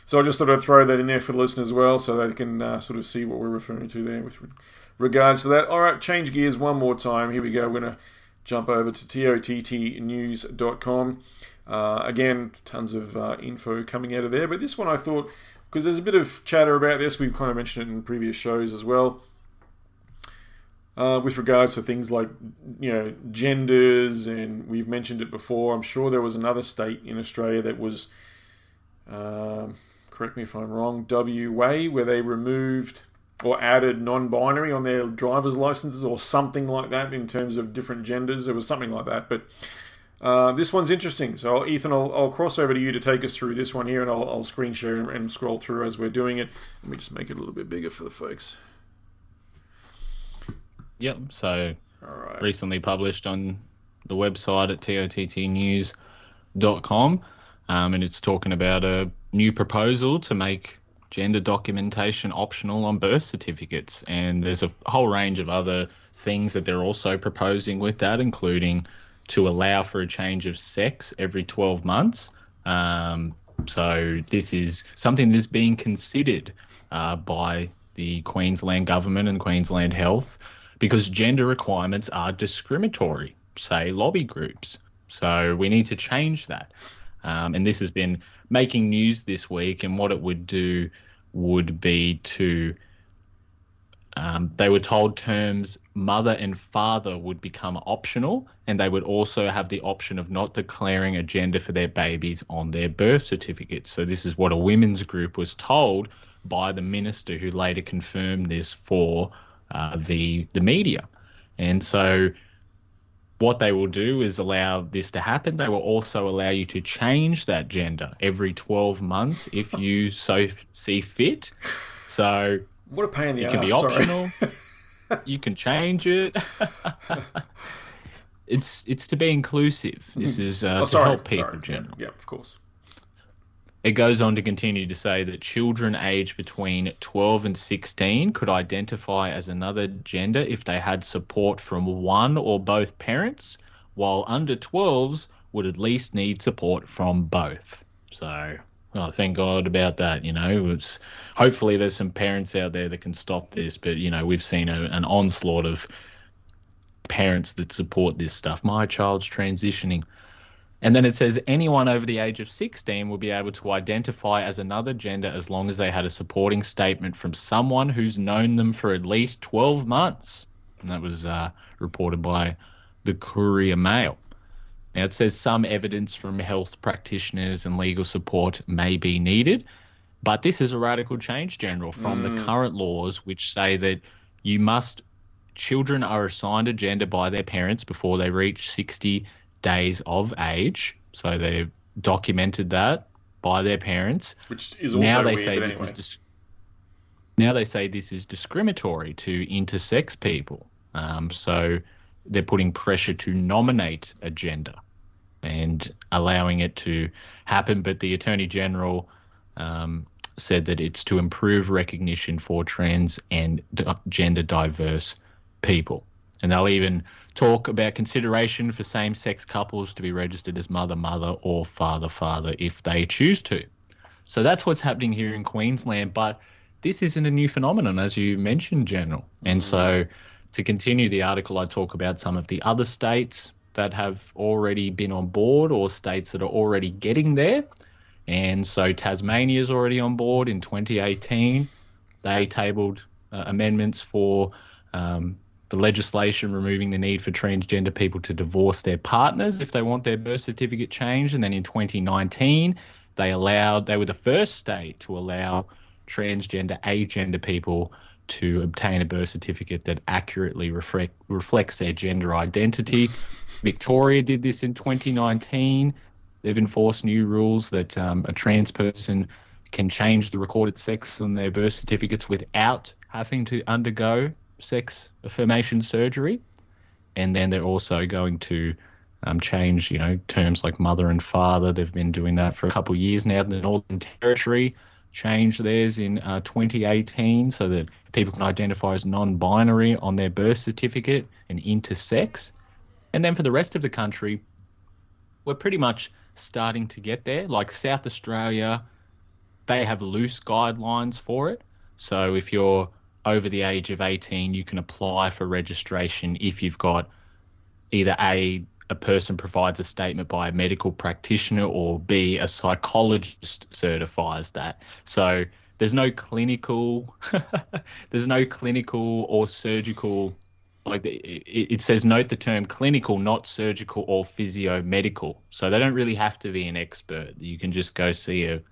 So I just thought I'd throw that in there for the listeners as well, so they can sort of see what we're referring to there with regards to that. All right, change gears one more time. Here we go. We're going to jump over to tottnews.com. Again, tons of info coming out of there. But this one I thought, because there's a bit of chatter about this, we've kind of mentioned it in previous shows as well, with regards to things like, you know, genders, and we've mentioned it before. I'm sure there was another state in Australia that was... correct me if I'm wrong, WA, where they removed or added non-binary on their driver's licenses or something like that in terms of different genders. There was something like that. But this one's interesting. So, Ethan, I'll cross over to you to take us through this one here, and I'll screen share and scroll through as we're doing it. Let me just make it a little bit bigger for the folks. Yep. So, all right. Recently published on the website at tottnews.com. And it's talking about a new proposal to make gender documentation optional on birth certificates. And there's a whole range of other things that they're also proposing with that, including to allow for a change of sex every 12 months. So this is something that's being considered by the Queensland government and Queensland Health, because gender requirements are discriminatory, say lobby groups. So we need to change that. And this has been making news this week, and what it would do would be to, they were told terms mother and father would become optional, and they would also have the option of not declaring a gender for their babies on their birth certificates. So this is what a women's group was told by the minister, who later confirmed this for the media. And so... what they will do is allow this to happen. They will also allow you to change that gender every 12 months if you so see fit. So what a pain in the ass. It can be optional. You can change it. It's to be inclusive. This is to help people in general. Yeah, of course. It goes on to continue to say that children aged between 12 and 16 could identify as another gender if they had support from one or both parents, while under 12s would at least need support from both. So, oh, thank God about that, you know. It's, hopefully there's some parents out there that can stop this, but, you know, we've seen an onslaught of parents that support this stuff. My child's transitioning. And then it says anyone over the age of 16 will be able to identify as another gender as long as they had a supporting statement from someone who's known them for at least 12 months. And that was reported by the Courier-Mail. Now, it says some evidence from health practitioners and legal support may be needed, but this is a radical change, General, from the current laws, which say that you must – children are assigned a gender by their parents before they reach 60 days of age, so they've documented that by their parents. Which is also now they weird, say this anyway. Now they say this is discriminatory to intersex people. So they're putting pressure to nominate a gender and allowing it to happen. But the Attorney General said that it's to improve recognition for trans and gender diverse people. And they'll even talk about consideration for same-sex couples to be registered as mother-mother or father-father if they choose to. So that's what's happening here in Queensland. But this isn't a new phenomenon, as you mentioned, General. And so to continue the article, I talk about some of the other states that have already been on board or states that are already getting there. And so Tasmania's already on board. In 2018. They tabled amendments for the legislation removing the need for transgender people to divorce their partners if they want their birth certificate changed. And then in 2019, they were the first state to allow transgender, agender people to obtain a birth certificate that accurately reflects their gender identity. Victoria did this in 2019. They've enforced new rules that a trans person can change the recorded sex on their birth certificates without having to undergo sex affirmation surgery. And then they're also going to change, you know, terms like mother and father. They've been doing that for a couple of years now. The Northern Territory changed theirs in 2018 so that people can identify as non-binary on their birth certificate and intersex. And then for the rest of the country, we're pretty much starting to get there. Like South Australia, they have loose guidelines for it. So if you're over the age of 18, you can apply for registration if you've got either a person provides a statement by a medical practitioner, or B, a psychologist certifies that. So there's no clinical, or surgical. Like it says, note the term clinical, not surgical or physio-medical. So they don't really have to be an expert. You can just go see a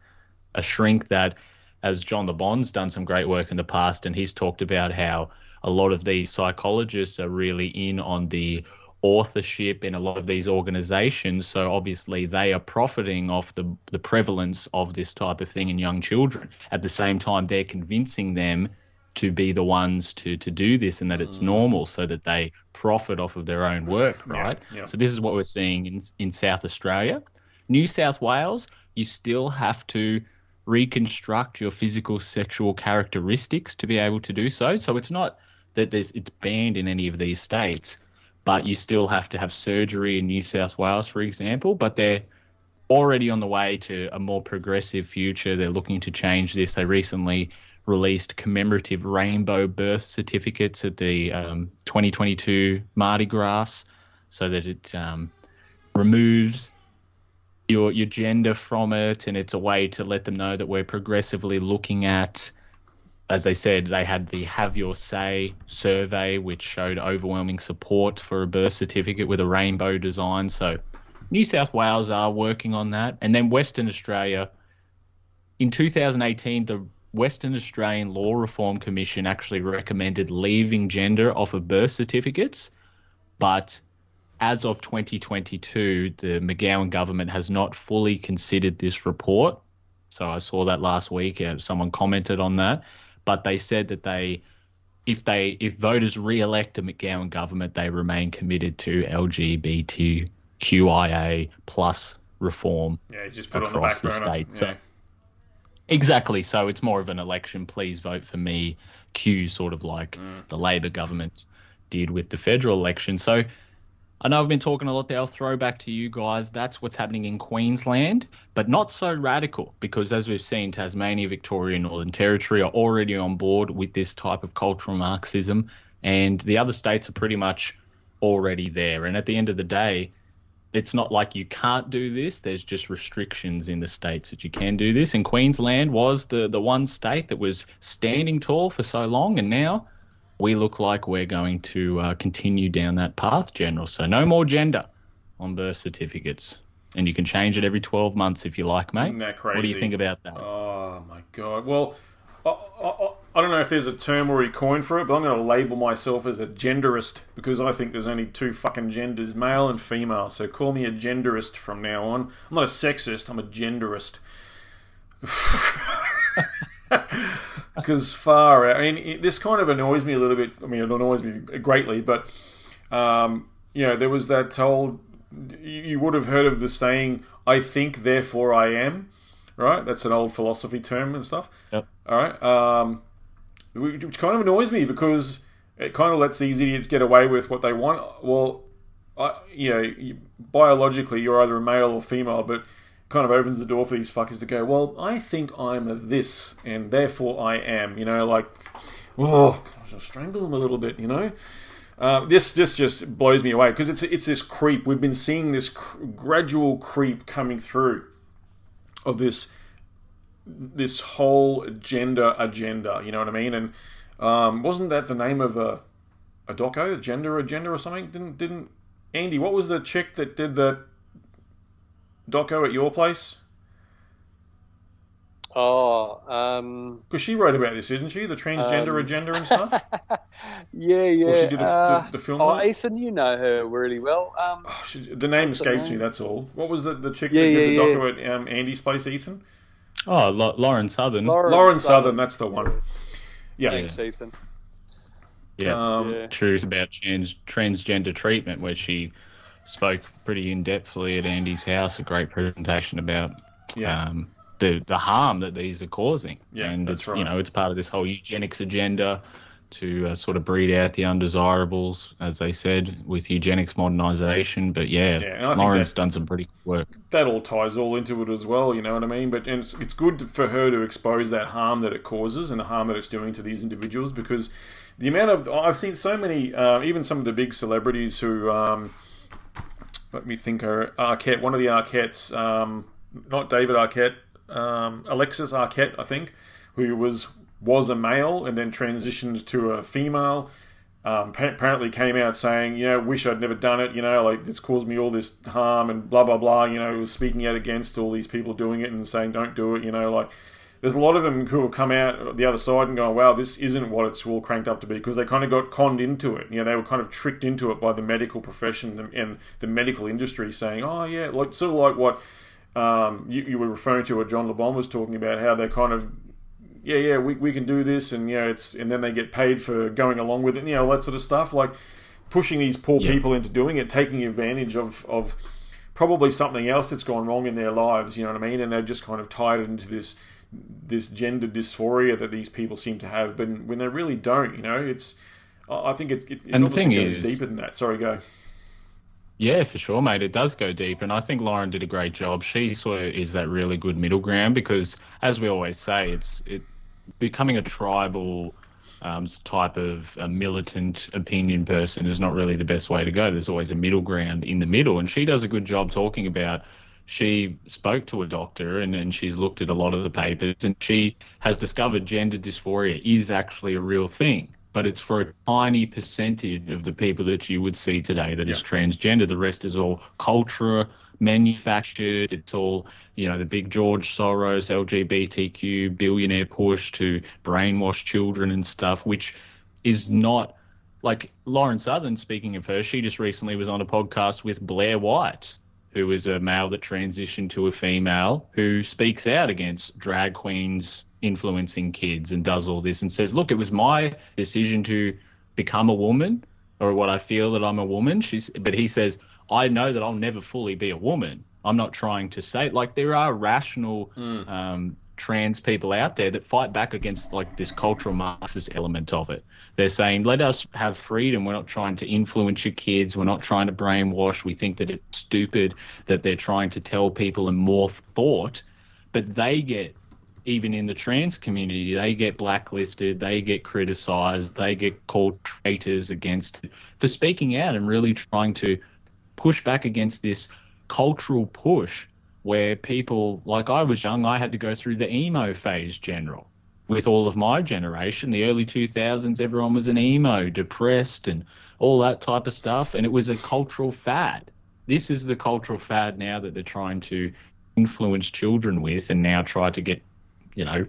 shrink that. As John LeBon's done some great work in the past, and he's talked about how a lot of these psychologists are really in on the authorship in a lot of these organizations. So obviously they are profiting off the prevalence of this type of thing in young children. At the same time, they're convincing them to be the ones to do this and that it's normal, so that they profit off of their own work, right? Yeah. So this is what we're seeing in South Australia. New South Wales, you still have to reconstruct your physical sexual characteristics to be able to do so. So it's not that it's banned in any of these states, but you still have to have surgery in New South Wales, for example. But they're already on the way to a more progressive future. They're looking to change this. They recently released commemorative rainbow birth certificates at the 2022 Mardi Gras, so that it removes your gender from it, and it's a way to let them know that we're progressively looking at, as they said, they had the Have Your Say survey, which showed overwhelming support for a birth certificate with a rainbow design. So New South Wales are working on that. And then Western Australia, in 2018, the Western Australian Law Reform Commission actually recommended leaving gender off of birth certificates, but as of 2022, the McGowan government has not fully considered this report. So I saw that last week. Someone commented on that. But they said that if voters re-elect a McGowan government, they remain committed to LGBTQIA plus reform across the state. Yeah. So Exactly. So it's more of an election, please vote for me, cue, sort of like the Labor government did with the federal election. So I know I've been talking a lot there. I'll throw back to you guys. That's what's happening in Queensland, but not so radical, because as we've seen, Tasmania, Victoria, Northern Territory are already on board with this type of cultural Marxism, and the other states are pretty much already there. And at the end of the day, it's not like you can't do this. There's just restrictions in the states that you can do this. And Queensland was the one state that was standing tall for so long, and now we look like we're going to continue down that path, General. So no more gender on birth certificates. And you can change it every 12 months if you like, mate. Isn't that crazy? What do you think about that? Oh, my God. Well, I don't know if there's a term already coined for it, but I'm going to label myself as a genderist, because I think there's only two fucking genders, male and female. So call me a genderist from now on. I'm not a sexist, I'm a genderist. Because far out. I mean, this kind of annoys me a little bit. I mean, it annoys me greatly, but, you know, there was that whole, you would have heard of the saying, I think, therefore I am. Right? That's an old philosophy term and stuff. Yep. All right. Which kind of annoys me, because it kind of lets these idiots get away with what they want. Well, biologically, you're either a male or female, but it kind of opens the door for these fuckers to go, well, I think I'm a this, and therefore I am. You know, like, oh, I'll strangle them a little bit, you know? This just blows me away, because it's this creep. We've been seeing this gradual creep coming through of this whole gender agenda, you know what I mean? And wasn't that the name of a doco, a gender agenda or something? Didn't Andy? What was the chick that did the doco at your place? Oh, because she wrote about this, isn't she? The transgender agenda and stuff. Yeah. Or she did the film. Oh, Ethan, you know her really well. The name escapes me. That's all. What was the chick that did the doco at Andy's place, Ethan? Oh, Lauren Southern. Lauren Southern. That's the one. Yeah. Thanks, Ethan. Yeah. True about transgender treatment, where she spoke pretty in depthly at Andy's house. A great presentation about. Yeah. The harm that these are causing. Yeah, and that's right. You know, it's part of this whole eugenics agenda to sort of breed out the undesirables, as they said, with eugenics modernisation. But yeah, Lauren's done some pretty good work. That all ties all into it as well, you know what I mean? But and it's good for her to expose that harm that it causes and the harm that it's doing to these individuals, because the amount of... I've seen so many, even some of the big celebrities who, let me think, Arquette, one of the Arquettes, not David Arquette, Alexis Arquette, I think, who was a male and then transitioned to a female, apparently came out saying, you know, wish I'd never done it, you know, like it's caused me all this harm and blah, blah, blah, you know, was speaking out against all these people doing it and saying don't do it, you know, like there's a lot of them who have come out the other side and gone, wow, this isn't what it's all cranked up to be, because they kind of got conned into it, you know, they were kind of tricked into it by the medical profession and the medical industry saying, oh yeah, like sort of like what you were referring to what John LeBon was talking about, how they kind of, we can do this, and, you know, it's, and then they get paid for going along with it, you know, all that sort of stuff, like pushing these poor people into doing it, taking advantage of probably something else that's gone wrong in their lives, you know what I mean? And they've just kind of tied it into this gender dysphoria that these people seem to have, but when they really don't, you know, it's, I think it obviously goes deeper than that. Sorry, go. Yeah, for sure, mate. It does go deep. And I think Lauren did a great job. She sort of is that really good middle ground, because, as we always say, it's becoming a tribal type of a militant opinion person is not really the best way to go. There's always a middle ground in the middle. And she does a good job talking about, she spoke to a doctor and she's looked at a lot of the papers, and she has discovered gender dysphoria is actually a real thing. But it's for a tiny percentage of the people that you would see today that is transgender. The rest is all culture, manufactured. It's all, you know, the big George Soros, LGBTQ, billionaire push to brainwash children and stuff, which is not... Like Lauren Southern, speaking of her, she just recently was on a podcast with Blair White, who is a male that transitioned to a female, who speaks out against drag queens influencing kids and does all this and says, look, it was my decision to become a woman, or what I feel that I'm a woman. But he says, I know that I'll never fully be a woman. I'm not trying to say, like, there are rational trans people out there that fight back against like this cultural Marxist element of it. They're saying, let us have freedom. We're not trying to influence your kids. We're not trying to brainwash. We think that it's stupid that they're trying to tell people and more thought, but they get, even in the trans community, they get blacklisted, they get criticized, they get called traitors against for speaking out and really trying to push back against this cultural push where people, like I was young, I had to go through the emo phase general with all of my generation. The early 2000s, everyone was an emo, depressed and all that type of stuff. And it was a cultural fad. This is the cultural fad now that they're trying to influence children with and now try to get, you know,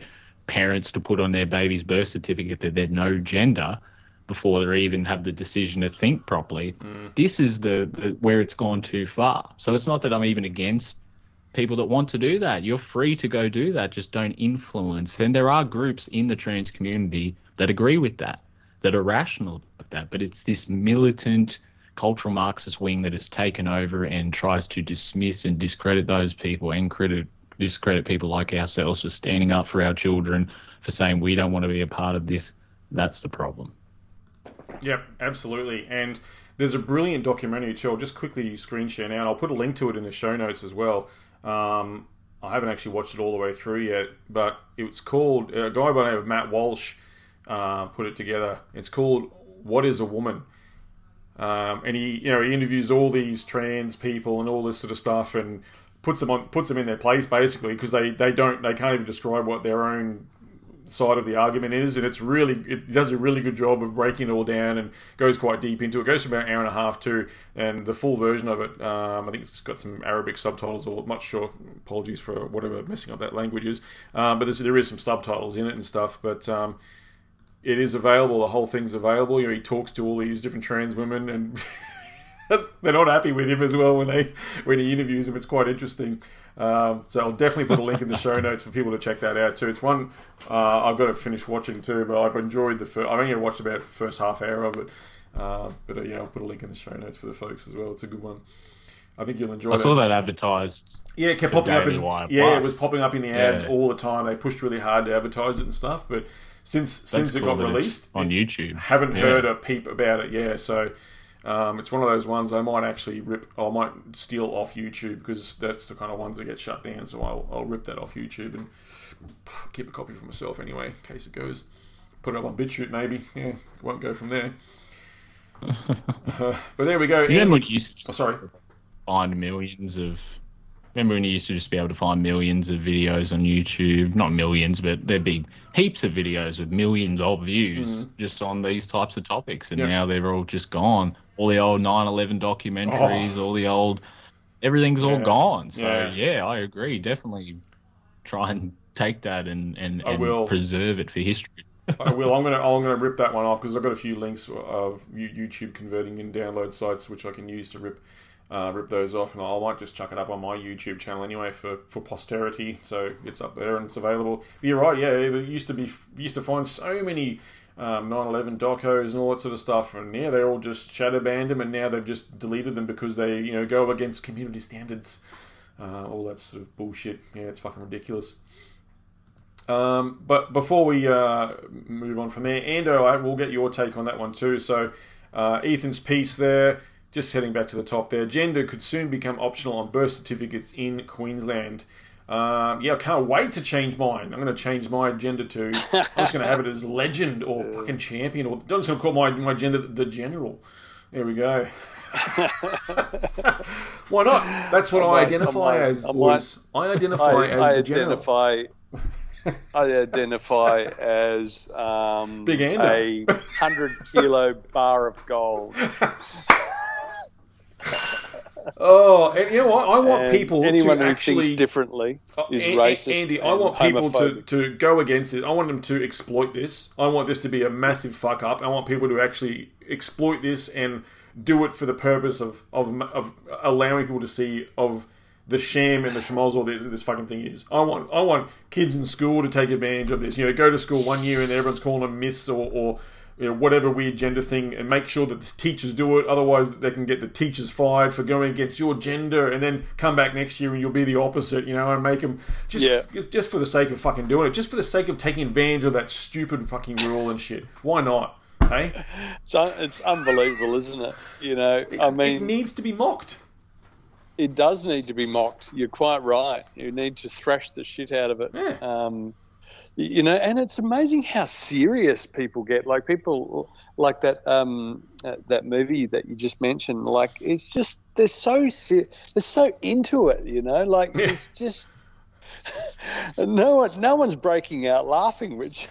parents to put on their baby's birth certificate that they're no gender before they even have the decision to think properly. This is the where it's gone too far. So it's not that I'm even against people that want to do that. You're free to go do that. Just don't influence. And there are groups in the trans community that agree with that, that are rational about that. But it's this militant cultural Marxist wing that has taken over and tries to dismiss and discredit those people and discredit people like ourselves for standing up for our children, for saying we don't want to be a part of this. That's the problem. Yep, absolutely. And there's a brilliant documentary, too. I'll just quickly screen share now, and I'll put a link to it in the show notes as well. I haven't actually watched it all the way through yet, but it's called, a guy by the name of Matt Walsh put it together. It's called What is a Woman? And he interviews all these trans people and all this sort of stuff, and puts them in their place, basically, because they can't even describe what their own side of the argument is, and it does a really good job of breaking it all down and goes quite deep into it. It goes for about an hour and a half too, and the full version of it, I think it's got some Arabic subtitles, or much sure, apologies for whatever messing up that language is, but there is some subtitles in it and stuff, but it is available, the whole thing's available. You know, he talks to all these different trans women and they're not happy with him as well when he interviews him. It's quite interesting. So I'll definitely put a link in the show notes for people to check that out too. It's one I've got to finish watching too, but I've enjoyed I've only watched about the first half hour of it. But I'll put a link in the show notes for the folks as well. It's a good one. I think you'll enjoy it. I saw that advertised. Yeah, it kept popping up. It was popping up in the ads all the time. They pushed really hard to advertise it and stuff, but since it got released on YouTube, haven't heard a peep about it. Yeah, so. It's one of those ones I might actually steal off YouTube, because that's the kind of ones that get shut down. So I'll rip that off YouTube and keep a copy for myself anyway, in case it goes. Put it up on BitChute maybe. Yeah, it won't go from there. But there we go. Remember when you used to just be able to find millions of videos on YouTube? Not millions, but there'd be heaps of videos with millions of views just on these types of topics. And now they're all just gone. All the old 9/11 documentaries, everything's all gone. So, I agree. Definitely try and take that and preserve it for history. I will. I'm going to rip that one off, because I've got a few links of YouTube converting and download sites, which I can use to rip those off, and I might just chuck it up on my YouTube channel anyway for posterity, so it's up there and it's available. But you're right, it used to find so many 9/11 docos and all that sort of stuff, and they're all just shadow banned them, and now they've just deleted them because they go against community standards, all that sort of bullshit. It's fucking ridiculous. But before we move on from there, Ando, we'll get your take on that one too. So Ethan's piece there. Just heading back to the top there. Gender could soon become optional on birth certificates in Queensland. I can't wait to change mine. I'm going to change my gender to... I'm just going to have it as legend or fucking champion. Or I'm just going to call my gender the general. There we go. Why not? That's what I identify as. I identify as Big Ando. A 100-kilo bar of gold. Oh, and you know what? I want people to actually... Anyone who thinks differently is racist. Andy, I want people to go against it. I want them to exploit this. I want this to be a massive fuck-up. I want people to actually exploit this and do it for the purpose of allowing people to see of the sham and the schmozzle that this fucking thing is. I want kids in school to take advantage of this. Go to school one year and everyone's calling them miss or whatever weird gender thing, and make sure that the teachers do it. Otherwise, they can get the teachers fired for going against your gender, and then come back next year and you'll be the opposite, and make them just for the sake of fucking doing it, just for the sake of taking advantage of that stupid fucking rule and shit. Why not? Hey, it's unbelievable, isn't it? I mean, it needs to be mocked. It does need to be mocked. You're quite right. You need to thrash the shit out of it. Yeah. And it's amazing how serious people get. Like people like that movie that you just mentioned. Like it's just they're so into it. Like it's just no one's breaking out laughing, which.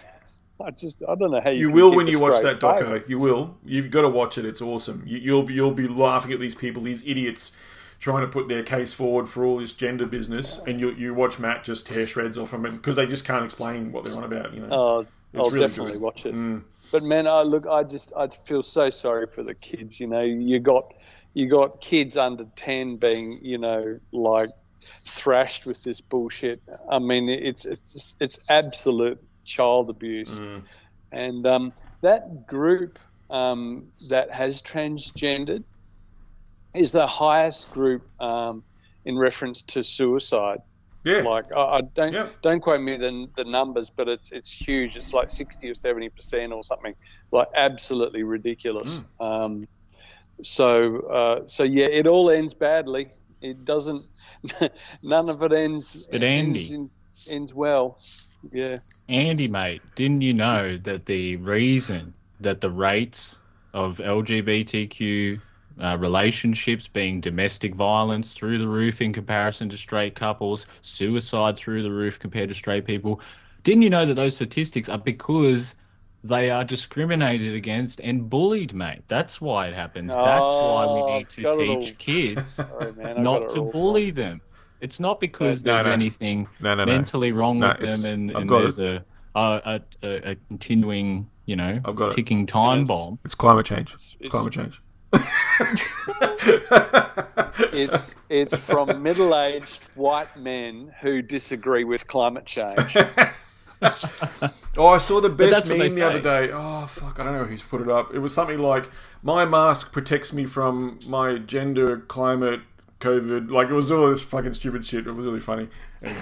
I don't know how you will when you watch that doco. You will. You've got to watch it. It's awesome. You'll be laughing at these people, these idiots, trying to put their case forward for all this gender business, and you watch Matt just tear shreds off from it because they just can't explain what they're on about. I'll really definitely watch it. Mm. But man, I feel so sorry for the kids. You got kids under 10 being thrashed with this bullshit. I mean, it's absolute child abuse. Mm. And that group that has transgendered is the highest group in reference to suicide. Yeah. Like I don't quote me the numbers, but it's huge. It's like 60 or 70% or something. Like absolutely ridiculous. Mm. So it all ends badly. It doesn't. None of it ends. But ends well. Yeah. Andy, mate, didn't you know that the reason that the rates of LGBTQ relationships being domestic violence through the roof in comparison to straight couples, suicide through the roof compared to straight people, didn't you know that those statistics are because they are discriminated against and bullied, mate? That's why it happens. That's why we need to teach kids not to bully them. It's not because there's anything mentally wrong with them and there's a continuing, ticking time bomb. It's climate change. It's climate change. It's from middle-aged white men who disagree with climate change. I saw the best meme the other day. Oh, fuck, I don't know who's put it up. It was something like, my mask protects me from my gender, climate, COVID, it was all this fucking stupid shit. It was really funny. Anyway.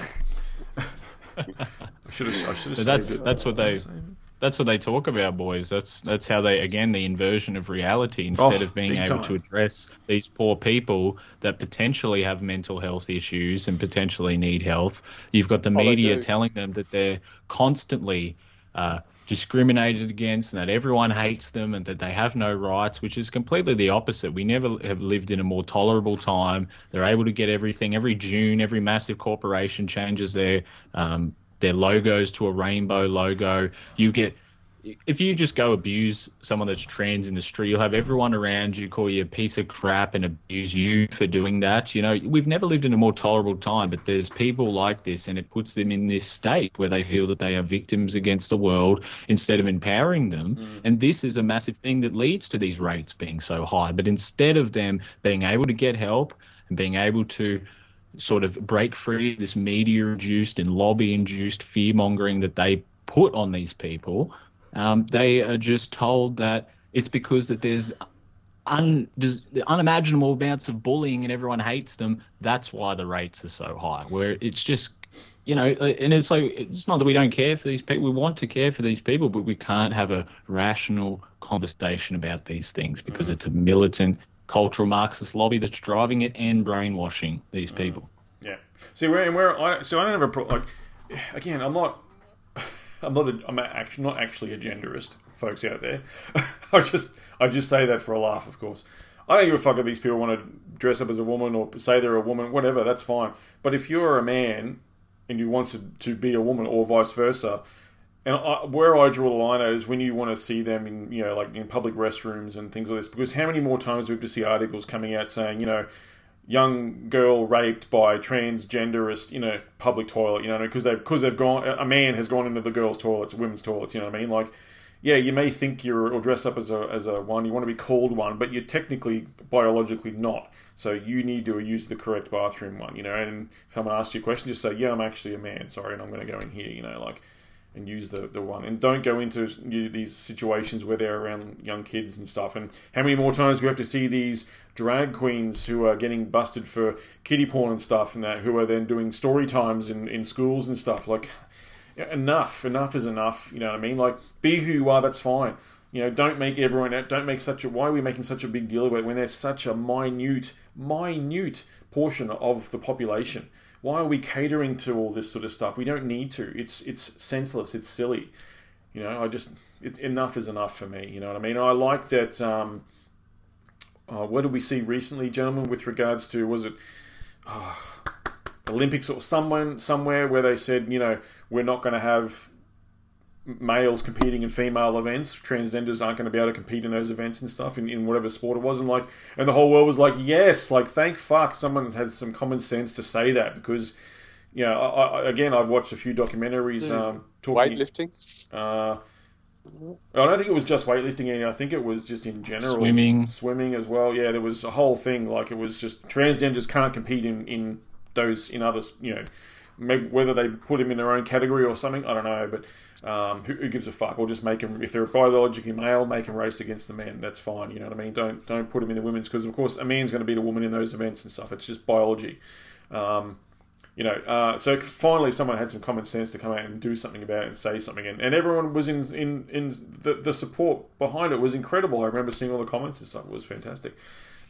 I should have. That's what they talk about, boys. That's how they the inversion of reality. Instead of being able to address these poor people that potentially have mental health issues and potentially need health, you've got the media telling them that they're constantly discriminated against and that everyone hates them and that they have no rights, which is completely the opposite. We never have lived in a more tolerable time. They're able to get everything. Every June, every massive corporation changes their logos to a rainbow logo. If you just go abuse someone that's trans in the street, you'll have everyone around you call you a piece of crap and abuse you for doing that. We've never lived in a more tolerable time, but there's people like this, and it puts them in this state where they feel that they are victims against the world instead of empowering them. Mm. And this is a massive thing that leads to these rates being so high. But instead of them being able to get help and being able to sort of break free this media-induced and lobby-induced fear-mongering that they put on these people, they are just told that it's because that there's unimaginable amounts of bullying and everyone hates them. That's why the rates are so high, where it's just, and it's like, it's not that we don't care for these people. We want to care for these people, but we can't have a rational conversation about these things because it's a militant cultural Marxist lobby that's driving it and brainwashing these people. Yeah. See, I don't have a problem. Like, again, I'm not actually a genderist, folks out there. I just say that for a laugh, of course. I don't give a fuck if these people want to dress up as a woman or say they're a woman, whatever, that's fine. But if you're a man and you want to be a woman or vice versa, and where I draw the line is when you want to see them in, in public restrooms and things like this. Because how many more times do we have to see articles coming out saying, young girl raped by transgenderist in a public toilet, because they've gone, a man has gone into the girls' toilets, women's toilets, you know what I mean? Like, yeah, you may think you're, or dress up as a one, you want to be called one, but you're technically, biologically not. So you need to use the correct bathroom one, and if someone asks you a question, just say, yeah, I'm actually a man, sorry, and I'm going to go in here, like, and use the one. And don't go into these situations where they're around young kids and stuff. And how many more times do we have to see these drag queens who are getting busted for kiddie porn and stuff and that, who are then doing story times in schools and stuff? Like, enough is enough, you know what I mean? Like, be who you are, that's fine. You know, don't make everyone out, why are we making such a big deal about it when there's such a minute portion of the population? Why are we catering to all this sort of stuff? We don't need to. It's senseless. It's silly. You know, enough is enough for me. You know what I mean? I like that, what did we see recently, gentlemen, with regards to, was it Olympics or somewhere where they said, you know, we're not going to have males competing in female events, transgenders aren't going to be able to compete in those events and stuff in whatever sport it was, and the whole world was like, yes, like, thank fuck someone has some common sense to say that, because, you know, I I've watched a few documentaries talking weightlifting. I don't think it was just weightlifting, I think it was just in general swimming as well. Yeah, there was a whole thing, like, it was just transgenders can't compete in those, in others, you know. Maybe whether they put him in their own category or something, I don't know, but who gives a fuck? Or just make him, if they're biologically male, make him race against the men. That's fine, you know what I mean? Don't put him in the women's, because of course a man's going to beat a woman in those events and stuff. It's just biology, you know. So finally, someone had some common sense to come out and do something about it and say something, and everyone was in the support behind it was incredible. I remember seeing all the comments and stuff; it was fantastic,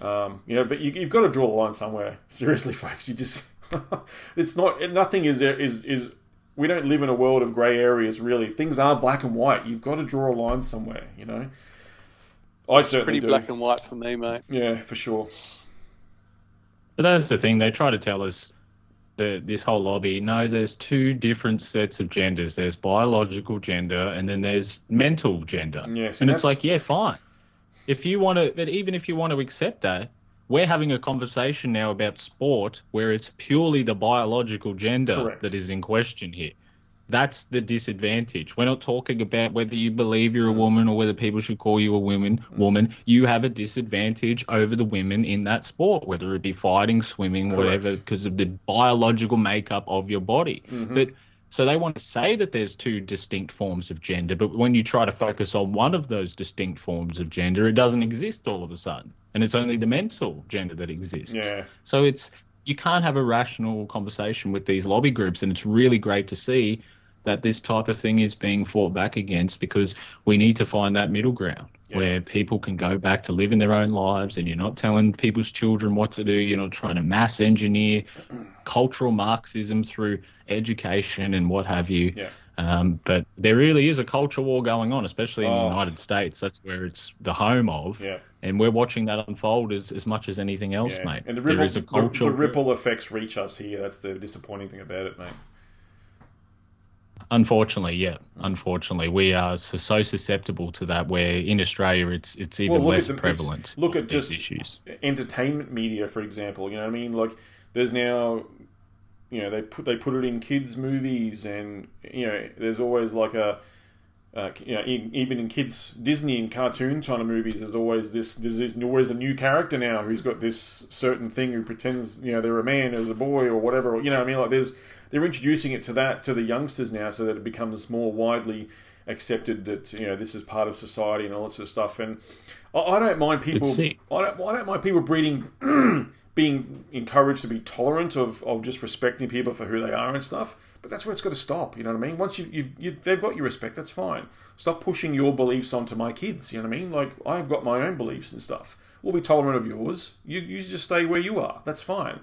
you know. But you've got to draw a line somewhere. Seriously, folks, you just. It's not, nothing is we don't live in a world of grey areas, really. Things are black and white. You've got to draw a line somewhere, you know. It's certainly pretty do. Black and white for me, mate. Yeah, for sure. But that's the thing, they try to tell us, this whole lobby, no, there's two different sets of genders. There's biological gender and then there's mental gender. Yes, and it's like, yeah, fine. If you want to, but even if you want to accept that, we're having a conversation now about sport where it's purely the biological gender Correct. That is in question here. That's the disadvantage. We're not talking about whether you believe you're a woman or whether people should call you a woman. You have a disadvantage over the women in that sport, whether it be fighting, swimming, Correct. Whatever, because of the biological makeup of your body. Mm-hmm. But so they want to say that there's two distinct forms of gender, but when you try to focus on one of those distinct forms of gender, it doesn't exist all of a sudden, and it's only the mental gender that exists. Yeah. So you can't have a rational conversation with these lobby groups, and it's really great to see that this type of thing is being fought back against, because we need to find that middle ground where people can go back to living their own lives, and you're not telling people's children what to do. You're not trying to mass engineer cultural Marxism through education and what have you. Yeah. But there really is a culture war going on, especially in the United States. That's where it's the home of. Yeah. And we're watching that unfold as much as anything else, mate. And the ripple effects reach us here. That's the disappointing thing about it, mate. Unfortunately, we are so susceptible to that. Where in Australia, it's even less prevalent. Look at just issues. Entertainment media, for example. You know what I mean? Like, there's now, you know, they put it in kids' movies, and you know, there's always like even in kids' Disney and cartoon kind of movies, there's always this. There's always a new character now who's got this certain thing, who pretends, you know, they're a man as a boy or whatever. You know what I mean? Like, they're introducing it to the youngsters now, so that it becomes more widely accepted that, you know, this is part of society and all that sort of stuff. And I don't mind people. I don't mind people being encouraged to be tolerant of just respecting people for who they are and stuff. But that's where it's got to stop. You know what I mean? Once they've got your respect, that's fine. Stop pushing your beliefs onto my kids. You know what I mean? Like, I've got my own beliefs and stuff. We'll be tolerant of yours. You just stay where you are. That's fine.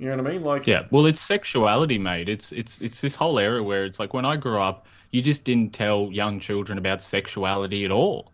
You know what I mean? Like, yeah. Well, it's sexuality, mate. It's this whole era where it's like, when I grew up, you just didn't tell young children about sexuality at all.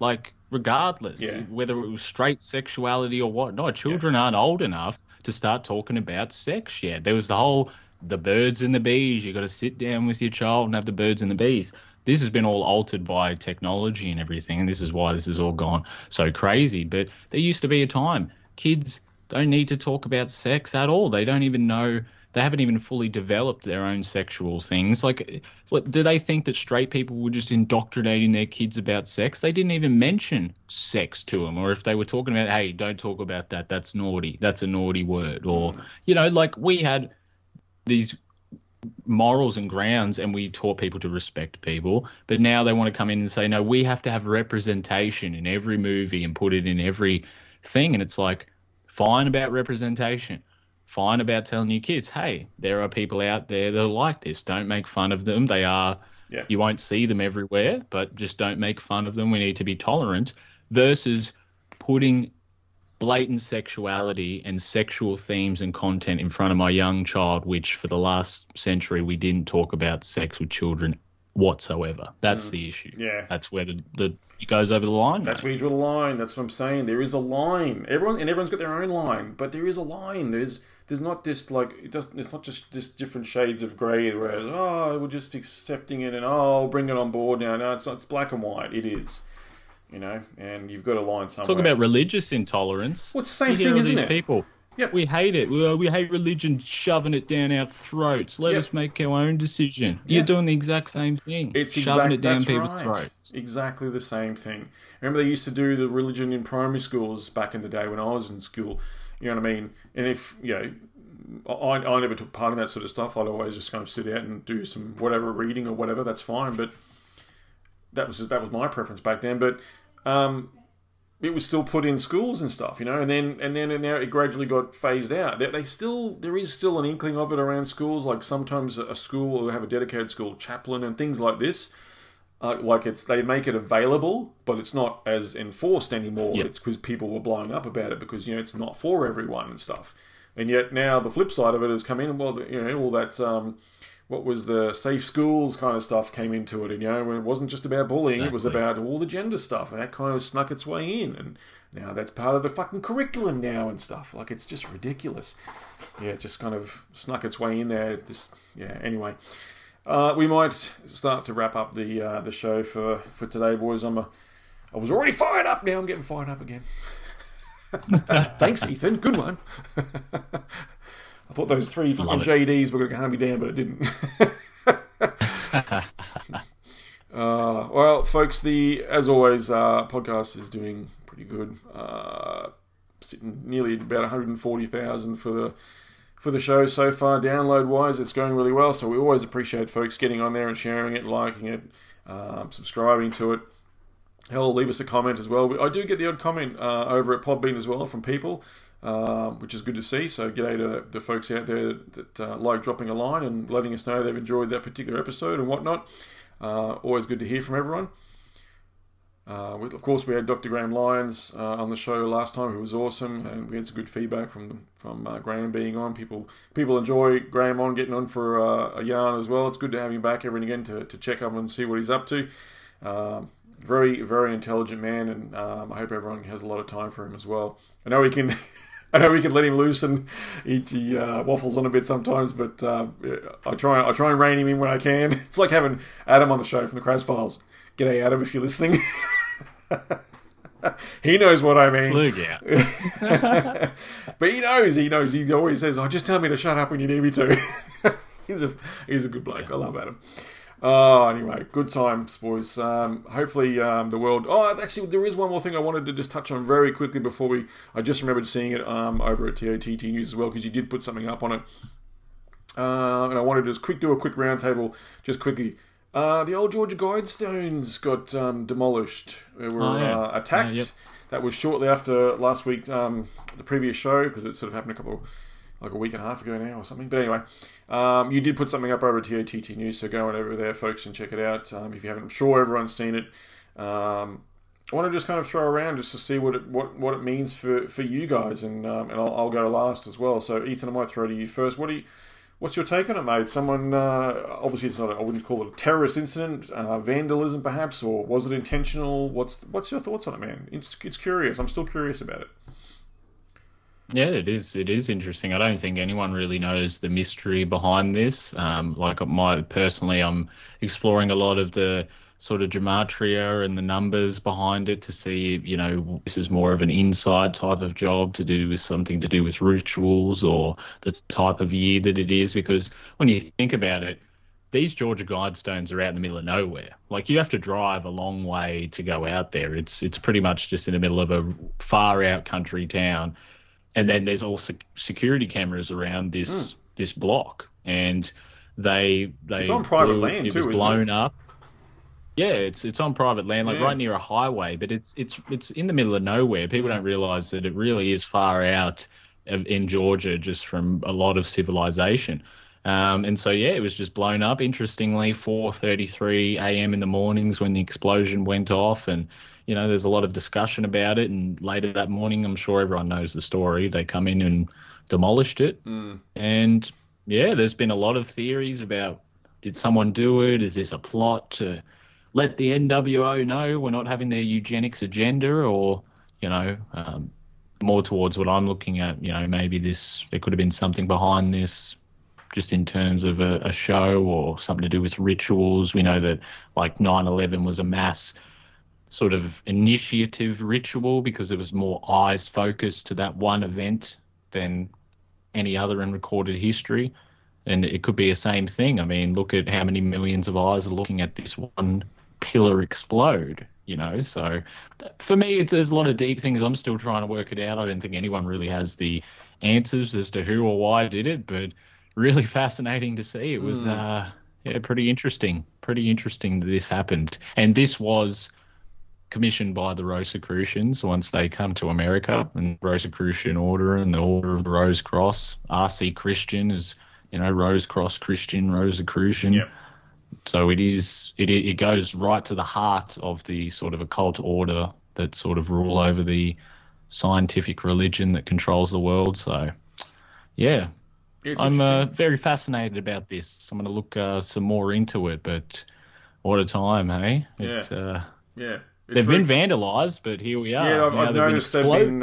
Like, regardless, whether it was straight sexuality or whatnot, children aren't old enough to start talking about sex yet. There was the whole the birds and the bees. You got to sit down with your child and have the birds and the bees. This has been all altered by technology and everything, and this is why this has all gone so crazy. But there used to be a time kids don't need to talk about sex at all. They don't even know, they haven't even fully developed their own sexual things. Like, what, do they think that straight people were just indoctrinating their kids about sex? They didn't even mention sex to them. Or if they were talking about, hey, don't talk about that, that's naughty, that's a naughty word. Or, you know, like, we had these morals and grounds, and we taught people to respect people, but now they want to come in and say, no, we have to have representation in every movie and put it in every thing. And it's like, fine about representation, fine about telling your kids, hey, there are people out there that are like this, don't make fun of them, they are, yeah, you won't see them everywhere, but just don't make fun of them, we need to be tolerant, versus putting blatant sexuality and sexual themes and content in front of my young child, which for the last century we didn't talk about sex with children whatsoever. That's the issue. Yeah, that's where it goes over the line. That's where you draw the line. That's what I'm saying. There is a line. Everyone's got their own line, but there is a line. There's not this, like, it's not just this different shades of grey where we're just accepting it and bring it on board now. No, it's not. It's black and white. It is. You know, and you've got a line somewhere. Talk about religious intolerance. Well, it's the same thing, isn't it? People. Yep. We hate it. We hate religion shoving it down our throats. Let us make our own decision. Yep. You're doing the exact same thing. It's shoving it down people's throats. Exactly the same thing. Remember, they used to do the religion in primary schools back in the day when I was in school. You know what I mean? And if, you know, I never took part in that sort of stuff. I'd always just kind of sit out and do some whatever reading or whatever. That's fine. But that was my preference back then. But it was still put in schools and stuff, you know, and then now it gradually got phased out. There is still an inkling of it around schools, like sometimes a school will have a dedicated school chaplain and things like this. Like they make it available, but it's not as enforced anymore. Yep. It's because people were blowing up about it because, you know, it's not for everyone and stuff. And yet now the flip side of it has come in, and well, you know, all that what was the safe schools kind of stuff came into it, and, you know, it wasn't just about bullying, exactly. It was about all the gender stuff, and that kind of snuck its way in, and now that's part of the fucking curriculum now and stuff. Like, it's just ridiculous. Yeah, it just kind of snuck its way in there. Just, yeah, anyway. We might start to wrap up the show for today, boys. I was already fired up, now I'm getting fired up again. Thanks, Ethan. Good one. I thought those three fucking JDs were going to calm me down, but it didn't. Well, folks, as always, podcast is doing pretty good. Sitting nearly about 140,000 for the show so far. Download-wise, it's going really well, so we always appreciate folks getting on there and sharing it, liking it, subscribing to it. Hell, leave us a comment as well. I do get the odd comment over at Podbean as well from people. Which is good to see. So g'day to the folks out there that like dropping a line and letting us know they've enjoyed that particular episode and whatnot. Always good to hear from everyone. Of course, we had Dr. Graham Lyons on the show last time, who was awesome, and we had some good feedback from Graham being on. People enjoy Graham getting on for a yarn as well. It's good to have him back every and again to check up and see what he's up to. Very, very intelligent man, and I hope everyone has a lot of time for him as well. I know we can... I know we can let him loose, and he waffles on a bit sometimes, but I try and rein him in when I can. It's like having Adam on the show from the Crasfiles. G'day, Adam, if you're listening. He knows what I mean. Look out. But he knows. He always says, just tell me to shut up when you need me to. He's a good bloke. I love Adam. Anyway, good times, boys. Hopefully the world... actually, there is one more thing I wanted to just touch on very quickly before we... I just remembered seeing it over at TOTT News as well, because you did put something up on it. And I wanted to just do a quick roundtable, just quickly. The old Georgia Guidestones got demolished. They were attacked. Yep. That was shortly after last week, the previous show, because it sort of happened like a week and a half ago now or something. But anyway, you did put something up over at TOTT News, so go on over there, folks, and check it out. If you haven't, I'm sure everyone's seen it. I want to just kind of throw around just to see what it means for you guys, and I'll go last as well. So, Ethan, I might throw to you first. What's your take on it, mate? Someone, obviously it's not, I wouldn't call it a terrorist incident, vandalism perhaps, or was it intentional? What's your thoughts on it, man? It's curious. I'm still curious about it. Yeah, it is interesting. I don't think anyone really knows the mystery behind this. Personally, I'm exploring a lot of the sort of gematria and the numbers behind it to see, you know, this is more of an inside type of job to do with something to do with rituals or the type of year that it is. Because when you think about it, these Georgia Guidestones are out in the middle of nowhere. Like, you have to drive a long way to go out there. It's pretty much just in the middle of a far out country town. And then there's also security cameras around this block. And They it's on private land too. It was blown up. Yeah, it's on private land, like right near a highway, but it's in the middle of nowhere. People don't realize that it really is far out in Georgia, just from a lot of civilization. And so, yeah, it was just blown up. Interestingly, 4:33 a.m. in the mornings when the explosion went off, and, you know, there's a lot of discussion about it. And later that morning, I'm sure everyone knows the story. They come in and demolished it. And, yeah, there's been a lot of theories about, did someone do it? Is this a plot to let the NWO know we're not having their eugenics agenda? Or, you know, more towards what I'm looking at, you know, maybe this, there could have been something behind this, just in terms of a show or something to do with rituals. We know that, like, 9/11 was a mass sort of initiative ritual because there was more eyes focused to that one event than any other in recorded history. And it could be the same thing. I mean, look at how many millions of eyes are looking at this one pillar explode, you know. So for me, there's a lot of deep things. I'm still trying to work it out. I don't think anyone really has the answers as to who or why did it, but really fascinating to see. It was pretty interesting that this happened. And this was commissioned by the Rosicrucians once they come to America, and Rosicrucian order and the Order of the Rose Cross. RC Christian is, you know, Rose Cross Christian, Rosicrucian. Yep. So it goes right to the heart of the sort of occult order that sort of rule over the scientific religion that controls the world. So, yeah. I'm very fascinated about this. I'm going to look some more into it, but what a time, hey? They've been vandalised, but here we are. Yeah, I've noticed they've been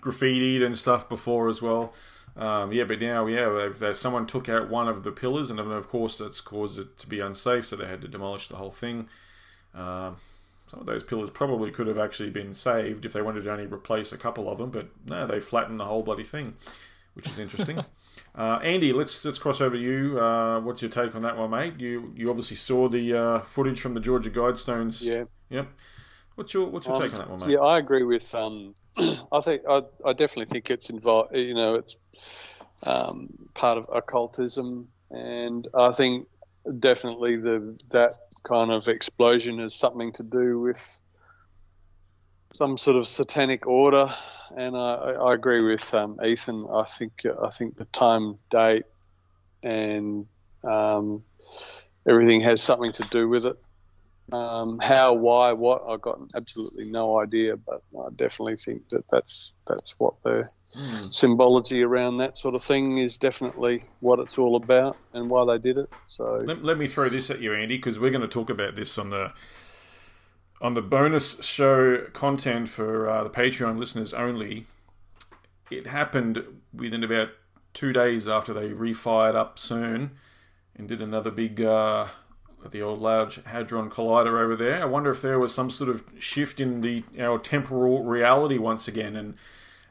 graffitied and stuff before as well. But now, someone took out one of the pillars, and of course that's caused it to be unsafe, so they had to demolish the whole thing. Some of those pillars probably could have actually been saved if they wanted to only replace a couple of them, but no, they flattened the whole bloody thing, which is interesting. Andy, let's cross over to you. What's your take on that one, mate? You obviously saw the footage from the Georgia Guidestones. Yeah. Yep. What's your take on that one, mate? Yeah, I agree with. I definitely think it's involved. You know, it's part of occultism, and I think definitely that kind of explosion is something to do with some sort of satanic order. And I agree with Ethan. I think the time, date, and everything has something to do with it. How, why, what? I've got absolutely no idea, but I definitely think that that's what the symbology around that sort of thing is, definitely what it's all about and why they did it. So let me throw this at you, Andy, because we're going to talk about this on the. On the bonus show content for the Patreon listeners only. It happened within about 2 days after they refired up CERN and did another big, the old Large Hadron Collider over there. I wonder if there was some sort of shift in our temporal reality once again. And,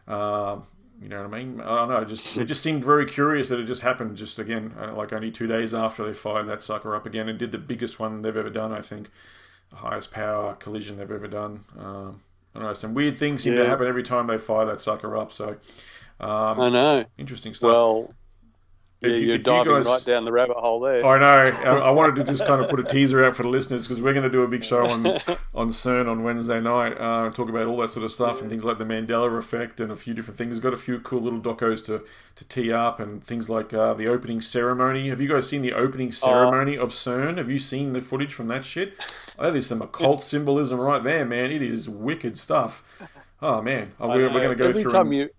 you know what I mean? I don't know. It just seemed very curious that it just happened just again, like only 2 days after they fired that sucker up again and did the biggest one they've ever done, I think. The highest power collision they've ever done. I don't know, some weird things seem to happen every time they fire that sucker up. So, I know, interesting stuff. Well, you're diving right down the rabbit hole there. I know. I wanted to just kind of put a teaser out for the listeners because we're going to do a big show on CERN on Wednesday night. Talk about all that sort of stuff and things like the Mandela effect and a few different things. We've got a few cool little docos to tee up and things like the opening ceremony. Have you guys seen the opening ceremony of CERN? Have you seen the footage from that shit? That is some occult symbolism right there, man. It is wicked stuff. Oh, man. We're going to go every through... Time you...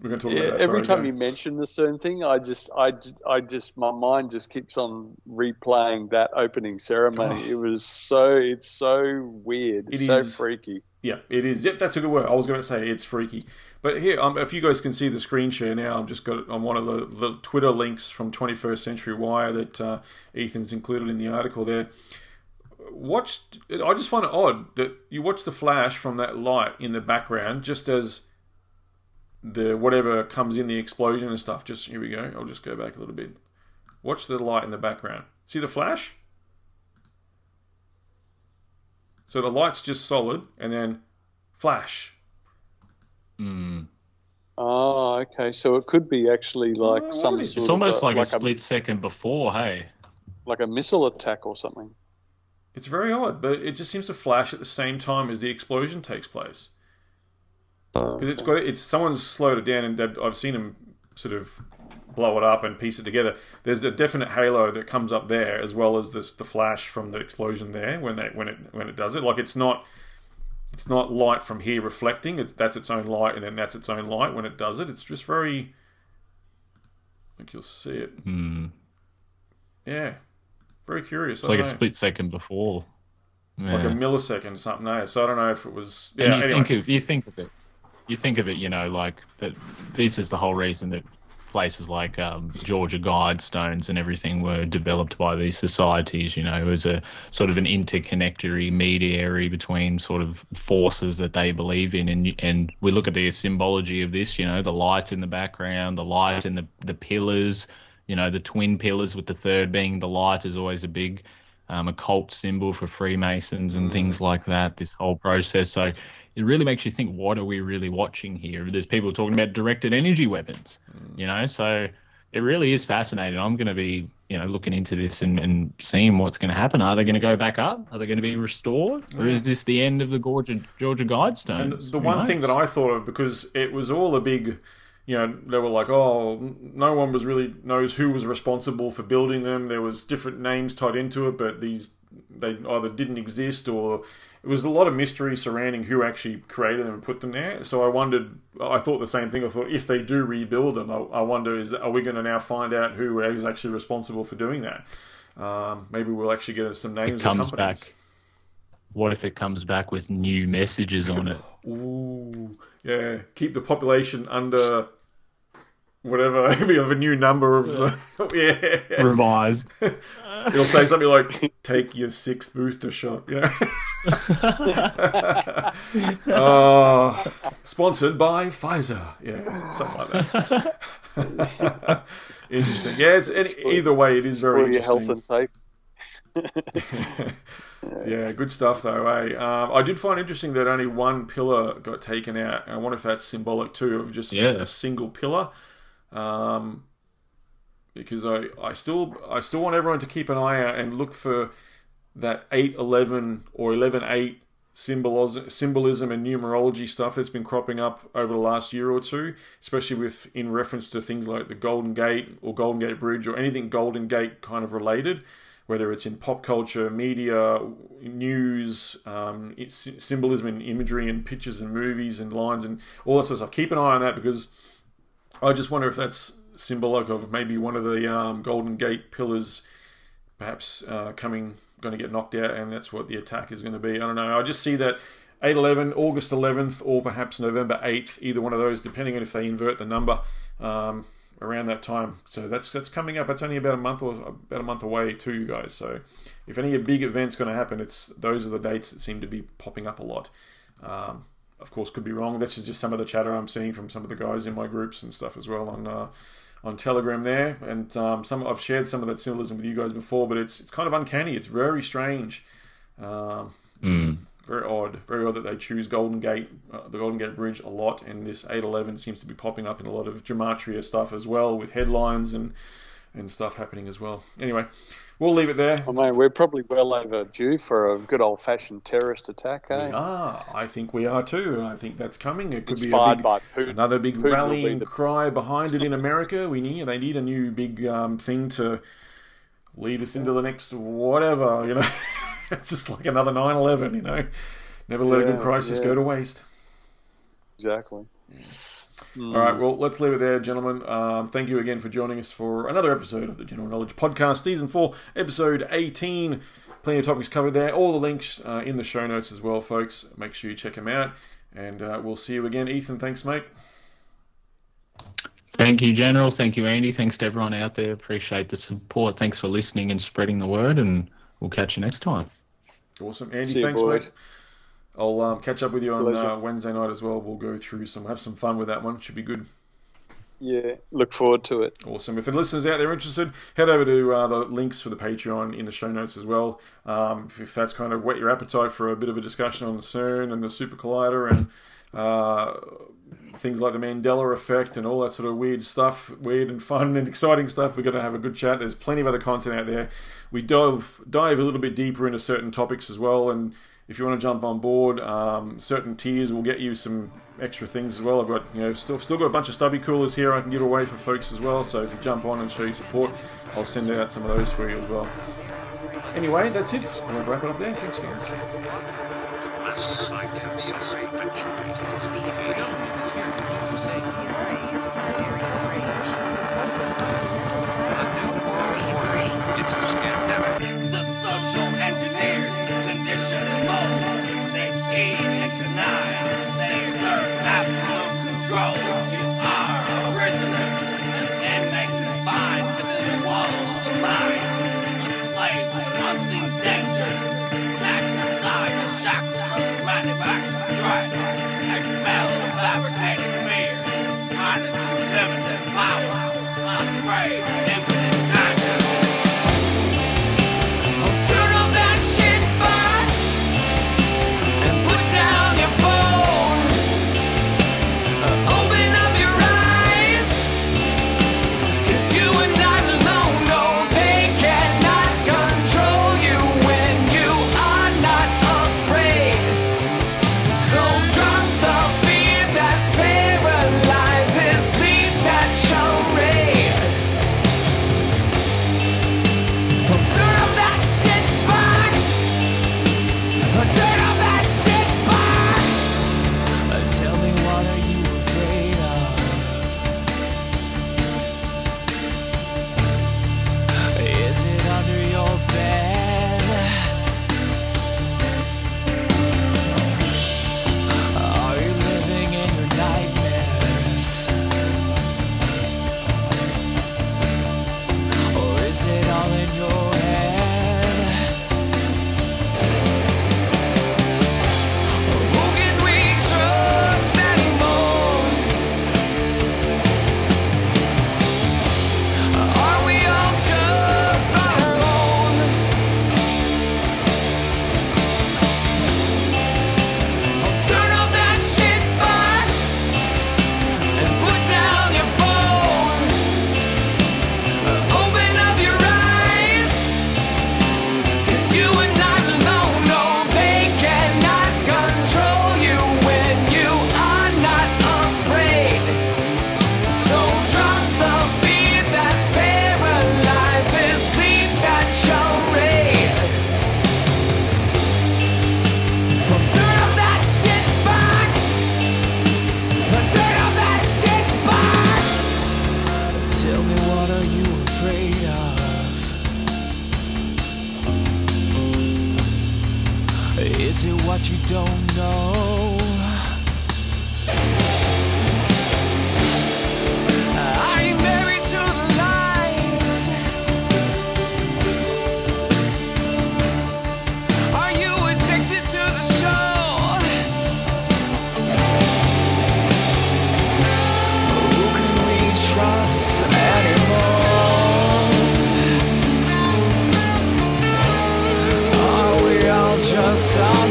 We're going to talk about that. Every time you mention the CERN thing, I just, my mind just keeps on replaying that opening ceremony. Oh. It's so weird. It's so freaky. Yeah, it is. Yep, that's a good word. I was going to say it's freaky. But here, if you guys can see the screen share now, I've just got it on one of the Twitter links from 21st Century Wire that Ethan's included in the article there. I just find it odd that you watch the flash from that light in the background just as the whatever comes in, the explosion and stuff. Just here we go. I'll just go back a little bit. Watch the light in the background. See the flash? So the light's just solid and then flash. Oh, okay. So it could be actually like it's almost like a split second before, hey? Like a missile attack or something. It's very odd, but it just seems to flash at the same time as the explosion takes place. Because it's got someone's slowed it down, and I've seen him sort of blow it up and piece it together. There's a definite halo that comes up there, as well as the flash from the explosion there when it does it. Like it's not light from here reflecting. That's its own light, and then that's its own light when it does it. It's just very. I think you'll see it. Mm. Yeah, very curious. It's like a split second before. Yeah. Like a millisecond, something there. So I don't know if it was. Yeah, and you think of it, you know, like that. This is the whole reason that places like Georgia Guidestones and everything were developed by these societies. You know, as a sort of an interconnectory mediary between sort of forces that they believe in, and we look at the symbology of this. You know, the light in the background, the light in the pillars. You know, the twin pillars with the third being the light is always a big. Occult symbol for Freemasons and things like that, this whole process. So it really makes you think, what are we really watching here? There's people talking about directed energy weapons, you know, so it really is fascinating. I'm going to be, you know, looking into this and seeing what's going to happen. Are they going to go back up? Are they going to be restored? Or is this the end of the Georgia Guidestones? And the one thing that I thought of, because it was all a big... You know, they were like, oh, no one was really knows who was responsible for building them. There was different names tied into it, but they either didn't exist or it was a lot of mystery surrounding who actually created them and put them there. So I thought the same thing. I thought if they do rebuild them, I wonder, are we going to now find out who is actually responsible for doing that? Maybe we'll actually get some names. It comes back. What if it comes back with new messages on it? Ooh, yeah. Keep the population under... whatever, if you have a new number of revised, it'll say something like "Take your 6th booster shot." You know, sponsored by Pfizer. Yeah, something like that. Interesting. Yeah, either way, it is very interesting. Health and safe. Yeah, good stuff though. Eh? I did find interesting that only one pillar got taken out. And I wonder if that's symbolic too of just a single pillar. Because I still want everyone to keep an eye out and look for that 8/11 or 11/8 symbolism and numerology stuff that's been cropping up over the last year or two, especially in reference to things like the Golden Gate or Golden Gate Bridge or anything Golden Gate kind of related, whether it's in pop culture, media, news, symbolism and imagery and pictures and movies and lines and all that sort of stuff. Keep an eye on that because I just wonder if that's symbolic of maybe one of the Golden Gate pillars perhaps going to get knocked out, and that's what the attack is going to be. I don't know. I just see that 8/11, August 11th, or perhaps November 8th, either one of those, depending on if they invert the number around that time. So that's coming up. It's only about a month away too, you guys. So if any big event's going to happen, those are the dates that seem to be popping up a lot. Of course, could be wrong. This is just some of the chatter I'm seeing from some of the guys in my groups and stuff as well on Telegram there. And some I've shared some of that symbolism with you guys before, but it's kind of uncanny. It's very strange, very odd. Very odd that they choose Golden Gate, the Golden Gate Bridge, a lot. And this 8/11 seems to be popping up in a lot of gematria stuff as well, with headlines and stuff happening as well. Anyway, we'll leave it there. Oh, man, we're probably well overdue for a good old-fashioned terrorist attack, eh? We are. I think we are too, and I think that's coming. It could be by Putin. Another big Putin rallying cry behind it in America. They need a new big thing to lead us into the next whatever, you know. It's just like another 9/11, you know. Never let a good crisis go to waste. Exactly. Yeah. All right, well, let's leave it there, gentlemen. Thank you again for joining us for another episode of the General Knowledge Podcast, Season 4, Episode 18. Plenty of topics covered there. All the links in the show notes as well, folks. Make sure you check them out, and we'll see you again. Ethan, thanks, mate. Thank you, General. Thank you, Andy. Thanks to everyone out there. Appreciate the support. Thanks for listening and spreading the word, and we'll catch you next time. Awesome. Andy, thanks, mate. I'll catch up with you on Wednesday night as well. We'll go through have some fun with that one. Should be good. yeah, look forward to it. Awesome. If the listeners out there are interested, head over to the links for the Patreon in the show notes as well. If that's kind of whet your appetite for a bit of a discussion on the CERN and the Super Collider and things like the Mandela effect and all that sort of weird stuff, weird and fun and exciting stuff, we're going to have a good chat. There's plenty of other content out there. We dive a little bit deeper into certain topics as well, and if you want to jump on board, certain tiers will get you some extra things as well. I've got, still got a bunch of stubby coolers here I can give away for folks as well. So if you jump on and show your support, I'll send out some of those for you as well. Anyway, that's it. We'll wrap it up there. Thanks, guys. It's a scandemic. The social engineers. Condition and mold. They scheme and connive. They exert absolute control. You are a prisoner, an inmate confined within the walls of the mind, a slave to an unseen danger. Cast aside the shackles of manufactured threat. Expel the fabricated fear. Harness your limitless power. Unafraid, infinite consciousness. I'll turn on that shit. Stop.